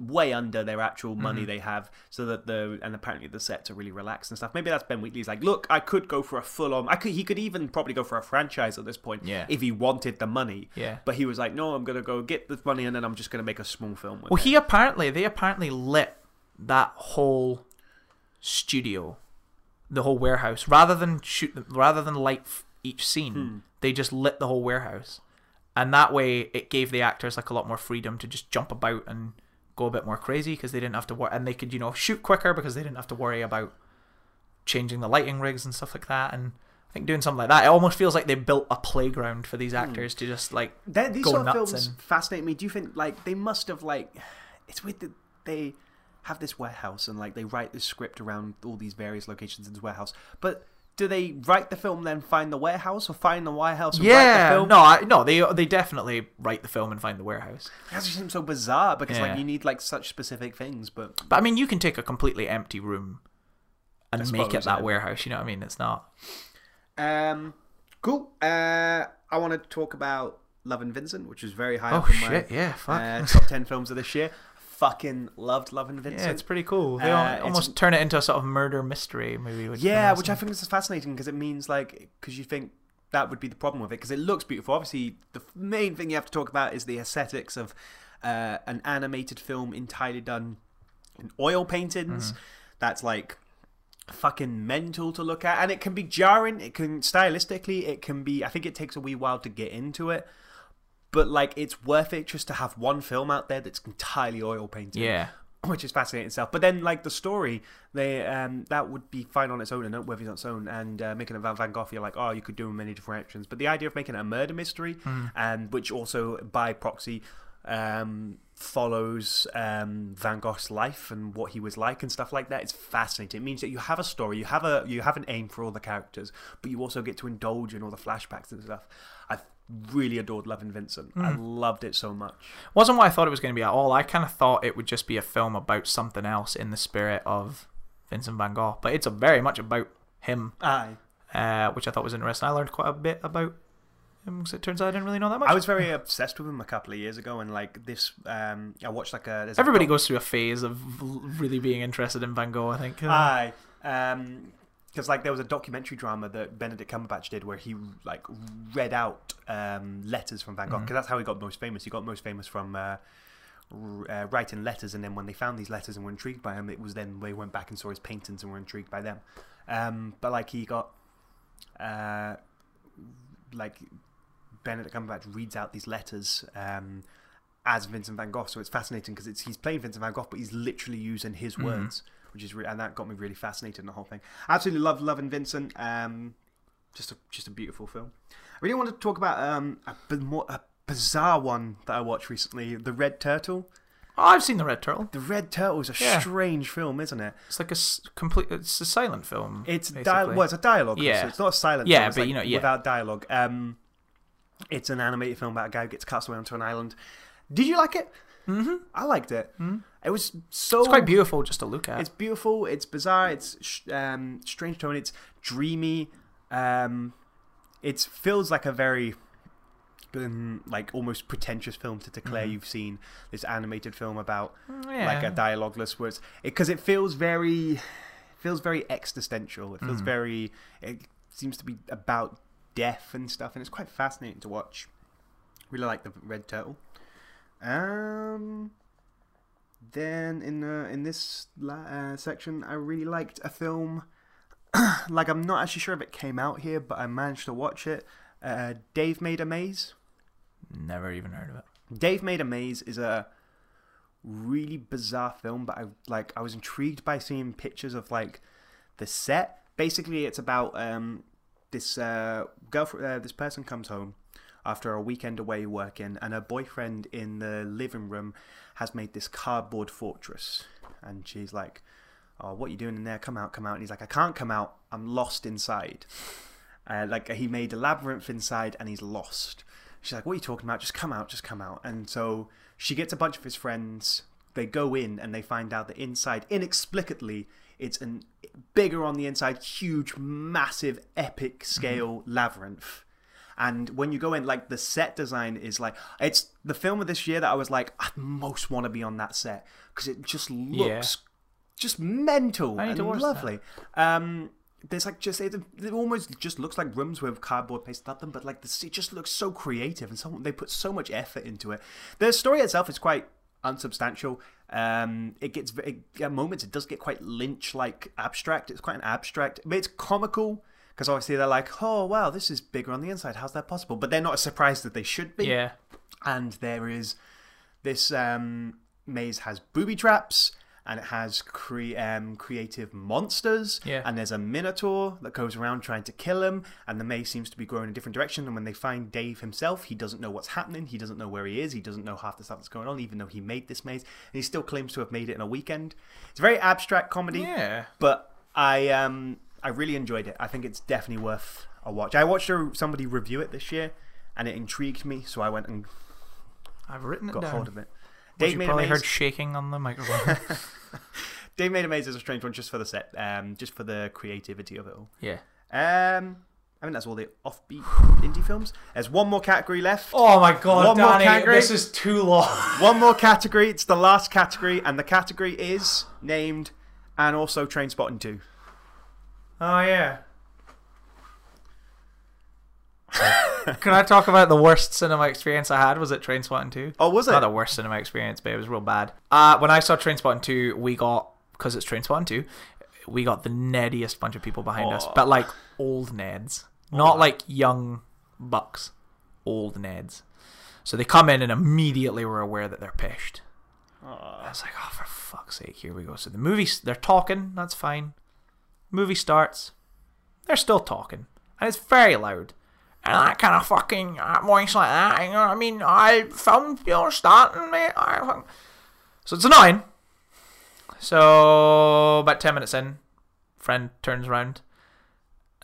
way under their actual money they have, so that and apparently the sets are really relaxed and stuff. Maybe that's Ben Wheatley's like, look, I could go for a full on. He could even probably go for a franchise at this point if he wanted the money. Yeah. But he was like, no, I'm gonna go get the money and then I'm just gonna make a small film. With it. They apparently lit that whole studio, the whole warehouse, rather than light each scene. They just lit the whole warehouse. And that way, it gave the actors like a lot more freedom to just jump about and go a bit more crazy, because they didn't have to worry, and they could, shoot quicker because they didn't have to worry about changing the lighting rigs and stuff like that. And I think doing something like that, it almost feels like they built a playground for these actors to just like go nuts. These sort of films fascinate me. Do you think like they must have like? It's weird that they have this warehouse and like they write this script around all these various locations in this warehouse, but. Do they write the film then find the warehouse, or find the warehouse and write the film? No, they definitely write the film and find the warehouse. That just seems so bizarre, because like you need like such specific things, but I mean you can take a completely empty room and make it that warehouse, you know what I mean? It's not. Cool. I want to talk about Love and Vincent, which is very high up in my top 10 films of this year. Fucking loved Love and Vincent. Yeah, it's pretty cool. They almost turn it into a sort of murder mystery movie. Which I think is fascinating, because it means like, because you think that would be the problem with it, because it looks beautiful. Obviously, the main thing you have to talk about is the aesthetics of an animated film entirely done in oil paintings. That's like fucking mental to look at, and it can be jarring. It can stylistically, it can be. I think it takes a wee while to get into it. But, like, it's worth it just to have one film out there that's entirely oil painted. Yeah. Which is fascinating itself. But then, like, the story, they that would be fine on its own and noteworthy on its own. And making it about Van Gogh, you're like, oh, you could do many different actions. But the idea of making it a murder mystery, and which also, by proxy, follows Van Gogh's life and what he was like and stuff like that, it's fascinating. It means that you have a story, you have an aim for all the characters, but you also get to indulge in all the flashbacks and stuff. I've really adored Love and Vincent. I loved it so much. Wasn't what I thought it was going to be at all. I kind of thought it would just be a film about something else in the spirit of Vincent van Gogh, but it's very much about him, which I thought was interesting. I learned quite a bit about him, because it turns out I didn't really know that much. I was very obsessed with him a couple of years ago, and like this I watched like a everybody goes through a phase of really being interested in Van Gogh, I think. Because, like, there was a documentary drama that Benedict Cumberbatch did where he, like, read out letters from Van Gogh. Because that's how he got most famous. He got most famous from writing letters. And then when they found these letters and were intrigued by him, it was then they went back and saw his paintings and were intrigued by them. But, like, he got... Benedict Cumberbatch reads out these letters... as Vincent van Gogh, so it's fascinating because he's playing Vincent van Gogh, but he's literally using his words, which is and that got me really fascinated in the whole thing. I absolutely love Love and Vincent. Just a beautiful film. I really want to talk about a bizarre one that I watched recently, The Red Turtle. Oh, I've seen The Red Turtle. The Red Turtle is a strange film, isn't it? It's like it's a silent film. It's a dialogue. Yeah, so it's not a silent film. It's but like, without dialogue. It's an animated film about a guy who gets cast away onto an island. Did you like it? Mm-hmm. I liked it. Mm-hmm. It was so... It's quite beautiful just to look at. It's beautiful. It's bizarre. It's strange tone. It's dreamy. It feels like a very... like almost pretentious film to declare you've seen this animated film about like a dialogueless words, because it feels very existential. It feels very, it seems to be about death and stuff, and it's quite fascinating to watch. Really like the red turtle. Then in this section, I really liked a film. Like, I'm not actually sure if it came out here, but I managed to watch it. Dave Made a Maze. Never even heard of it. Dave Made a Maze is a really bizarre film, but I was intrigued by seeing pictures of like the set. Basically, it's about this girlfriend. This person comes home after a weekend away working, and her boyfriend in the living room has made this cardboard fortress, and she's like, "Oh, what are you doing in there? Come out, come out!" And he's like, "I can't come out. I'm lost inside." Like, he made a labyrinth inside and he's lost. She's like, what are you talking about? Just come out, just come out. And so she gets a bunch of his friends. They go in and they find out that inside, inexplicably, it's an bigger on the inside, huge, massive, epic scale labyrinth. And when you go in, like, the set design is like... It's the film of this year that I was like, I most want to be on that set. Because it just looks just mental and lovely. There's like just it almost just looks like rooms with cardboard pasted up them, but like it just looks so creative, and they put so much effort into it. The story itself is quite unsubstantial. At moments it does get quite Lynch-like abstract. It's quite an abstract, but it's comical because obviously they're like, oh wow, this is bigger on the inside. How's that possible? But they're not surprised that they should be. Yeah. And there is this maze has booby traps. And it has creative monsters. Yeah. And there's a minotaur that goes around trying to kill him. And the maze seems to be growing in a different direction. And when they find Dave himself, he doesn't know what's happening. He doesn't know where he is. He doesn't know half the stuff that's going on, even though he made this maze. And he still claims to have made it in a weekend. It's a very abstract comedy. Yeah. But I really enjoyed it. I think it's definitely worth a watch. I watched somebody review it this year. And it intrigued me. So I went and got hold of it. Dave Made a Maze. You probably heard shaking on the microphone. Dave Made a Maze is a strange one just for the set, just for the creativity of it all. Yeah. I mean, that's all the offbeat indie films. There's one more category left. Oh my god, Danny, this is too long. One more category. It's the last category, and the category is named, and also Trainspotting 2. Oh yeah. Can I talk about the worst cinema experience I had? Was it Trainspotting 2? Oh, was it? Not the worst cinema experience, but it was real bad. When I saw Trainspotting 2, we got, because it's Trainspotting 2, we got the neddiest bunch of people behind us. But like old neds. Not like young bucks. Old neds. So they come in and immediately were aware that they're pissed. I was like, oh, for fuck's sake, here we go. So the movie, they're talking, that's fine. Movie starts. They're still talking. And it's very loud. And that kind of fucking voice like that, you know what I mean? I filmed people starting, mate. So it's annoying. So about 10 minutes in, friend turns around.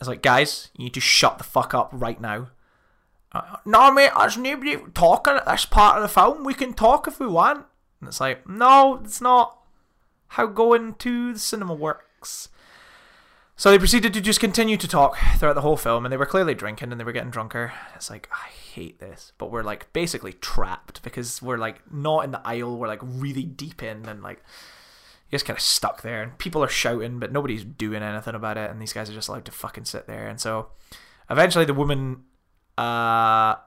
I was like, guys, you need to shut the fuck up right now. No, mate, there's nobody talking at this part of the film. We can talk if we want. And it's like, no, it's not how going to the cinema works. So they proceeded to just continue to talk throughout the whole film, and they were clearly drinking and they were getting drunker. It's like, I hate this. But we're like basically trapped because we're like not in the aisle. We're like really deep in, and like you're just kind of stuck there, and people are shouting but nobody's doing anything about it, and these guys are just allowed to fucking sit there. And so eventually the woman, like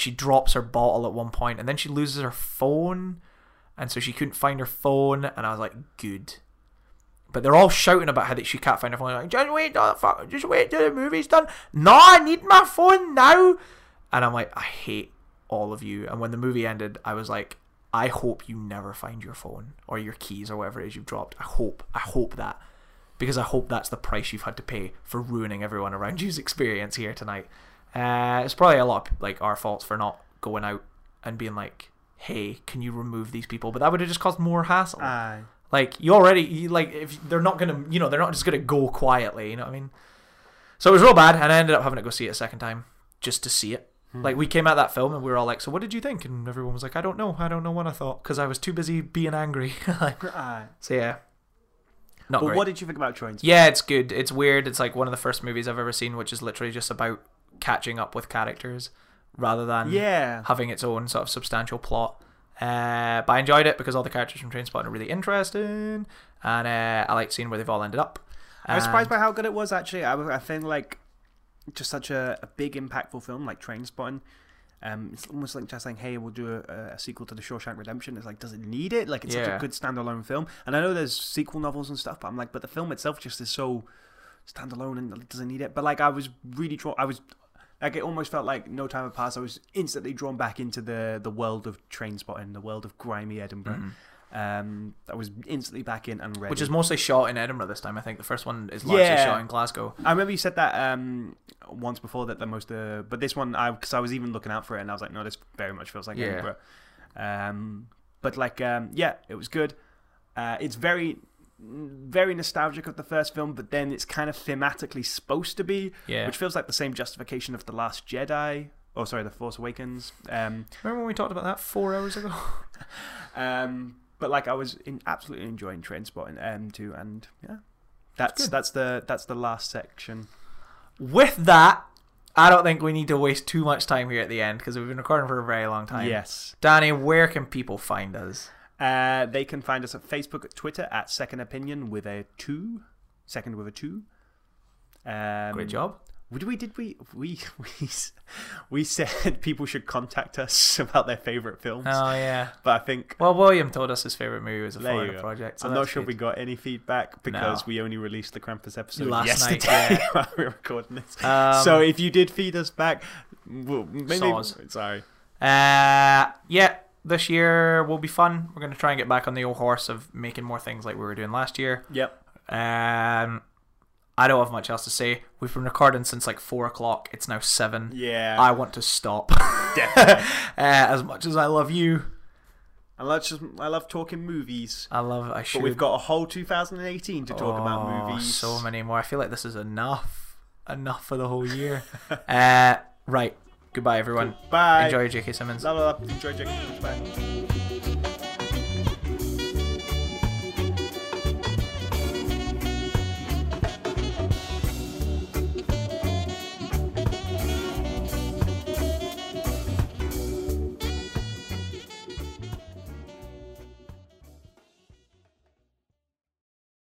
she drops her bottle at one point, and then she loses her phone, and so she couldn't find her phone, and I was like, good. But they're all shouting about how that she can't find her phone. Like, just wait, just wait till the movie's done. No, I need my phone now. And I'm like, I hate all of you. And when the movie ended, I was like, I hope you never find your phone or your keys or whatever it is you've dropped. I hope that. Because I hope that's the price you've had to pay for ruining everyone around you's experience here tonight. It's probably a lot of, like, our faults for not going out and being like, hey, can you remove these people? But that would have just caused more hassle. Aye. Like, you if they're not going to, they're not just going to go quietly, you know what I mean? So it was real bad, and I ended up having to go see it a second time, just to see it. Like, we came out of that film and we were all like, so what did you think? And everyone was like, I don't know what I thought, because I was too busy being angry. So yeah, not great. What did you think about Troy? Yeah, it's good. It's weird. It's like one of the first movies I've ever seen which is literally just about catching up with characters rather than having its own sort of substantial plot. But I enjoyed it because all the characters from Trainspotting are really interesting, and I like seeing where they've all ended up. I was surprised by how good it was, actually. I think, like, just such a big, impactful film like Trainspotting, it's almost like just saying, hey, we'll do a sequel to The Shawshank Redemption. It's like, does it need it? Like, it's such a good standalone film. And I know there's sequel novels and stuff, but I'm like, but the film itself just is so standalone and doesn't need it. But like, I was really drawn. I was like, it almost felt like no time had passed. I was instantly drawn back into the world of Trainspotting, the world of grimy Edinburgh. I was instantly back in and ready. Which is mostly shot in Edinburgh this time. I think the first one is largely shot in Glasgow. I remember you said that once before, that the most but this one, because I was even looking out for it and I was like, no, this very much feels like Edinburgh. But like, yeah, it was good. It's very, very nostalgic of the first film, but then it's kind of thematically supposed to be, which feels like the same justification of The Last Jedi. Oh, sorry, The Force Awakens. Remember when we talked about that 4 hours ago? But like, I was absolutely enjoying Trainspotting too, and yeah, that's the last section. With that, I don't think we need to waste too much time here at the end, because we've been recording for a very long time. Yes, Danny, where can people find us? They can find us at Facebook, at Twitter, at Second Opinion with a 2 second with a 2. Great job. We said people should contact us about their favorite films. Oh yeah, but I think, well, William told us his favorite movie was A Florida Project. So I'm not sure we got any feedback, because we only released the Krampus episode yesterday while we were recording this. So if you did feed us back, sorry. Yeah, this year will be fun. We're going to try and get back on the old horse of making more things like we were doing last year. Yep. I don't have much else to say. We've been recording since like 4 o'clock. It's now 7. Yeah. I want to stop. Definitely. As much as I love you, I love talking movies. But we've got a whole 2018 to talk about movies. So many more. I feel like this is enough for the whole year. Right. Goodbye, everyone. Bye. Enjoy J.K. Simmons. Love. Enjoy J.K. Simmons. Bye.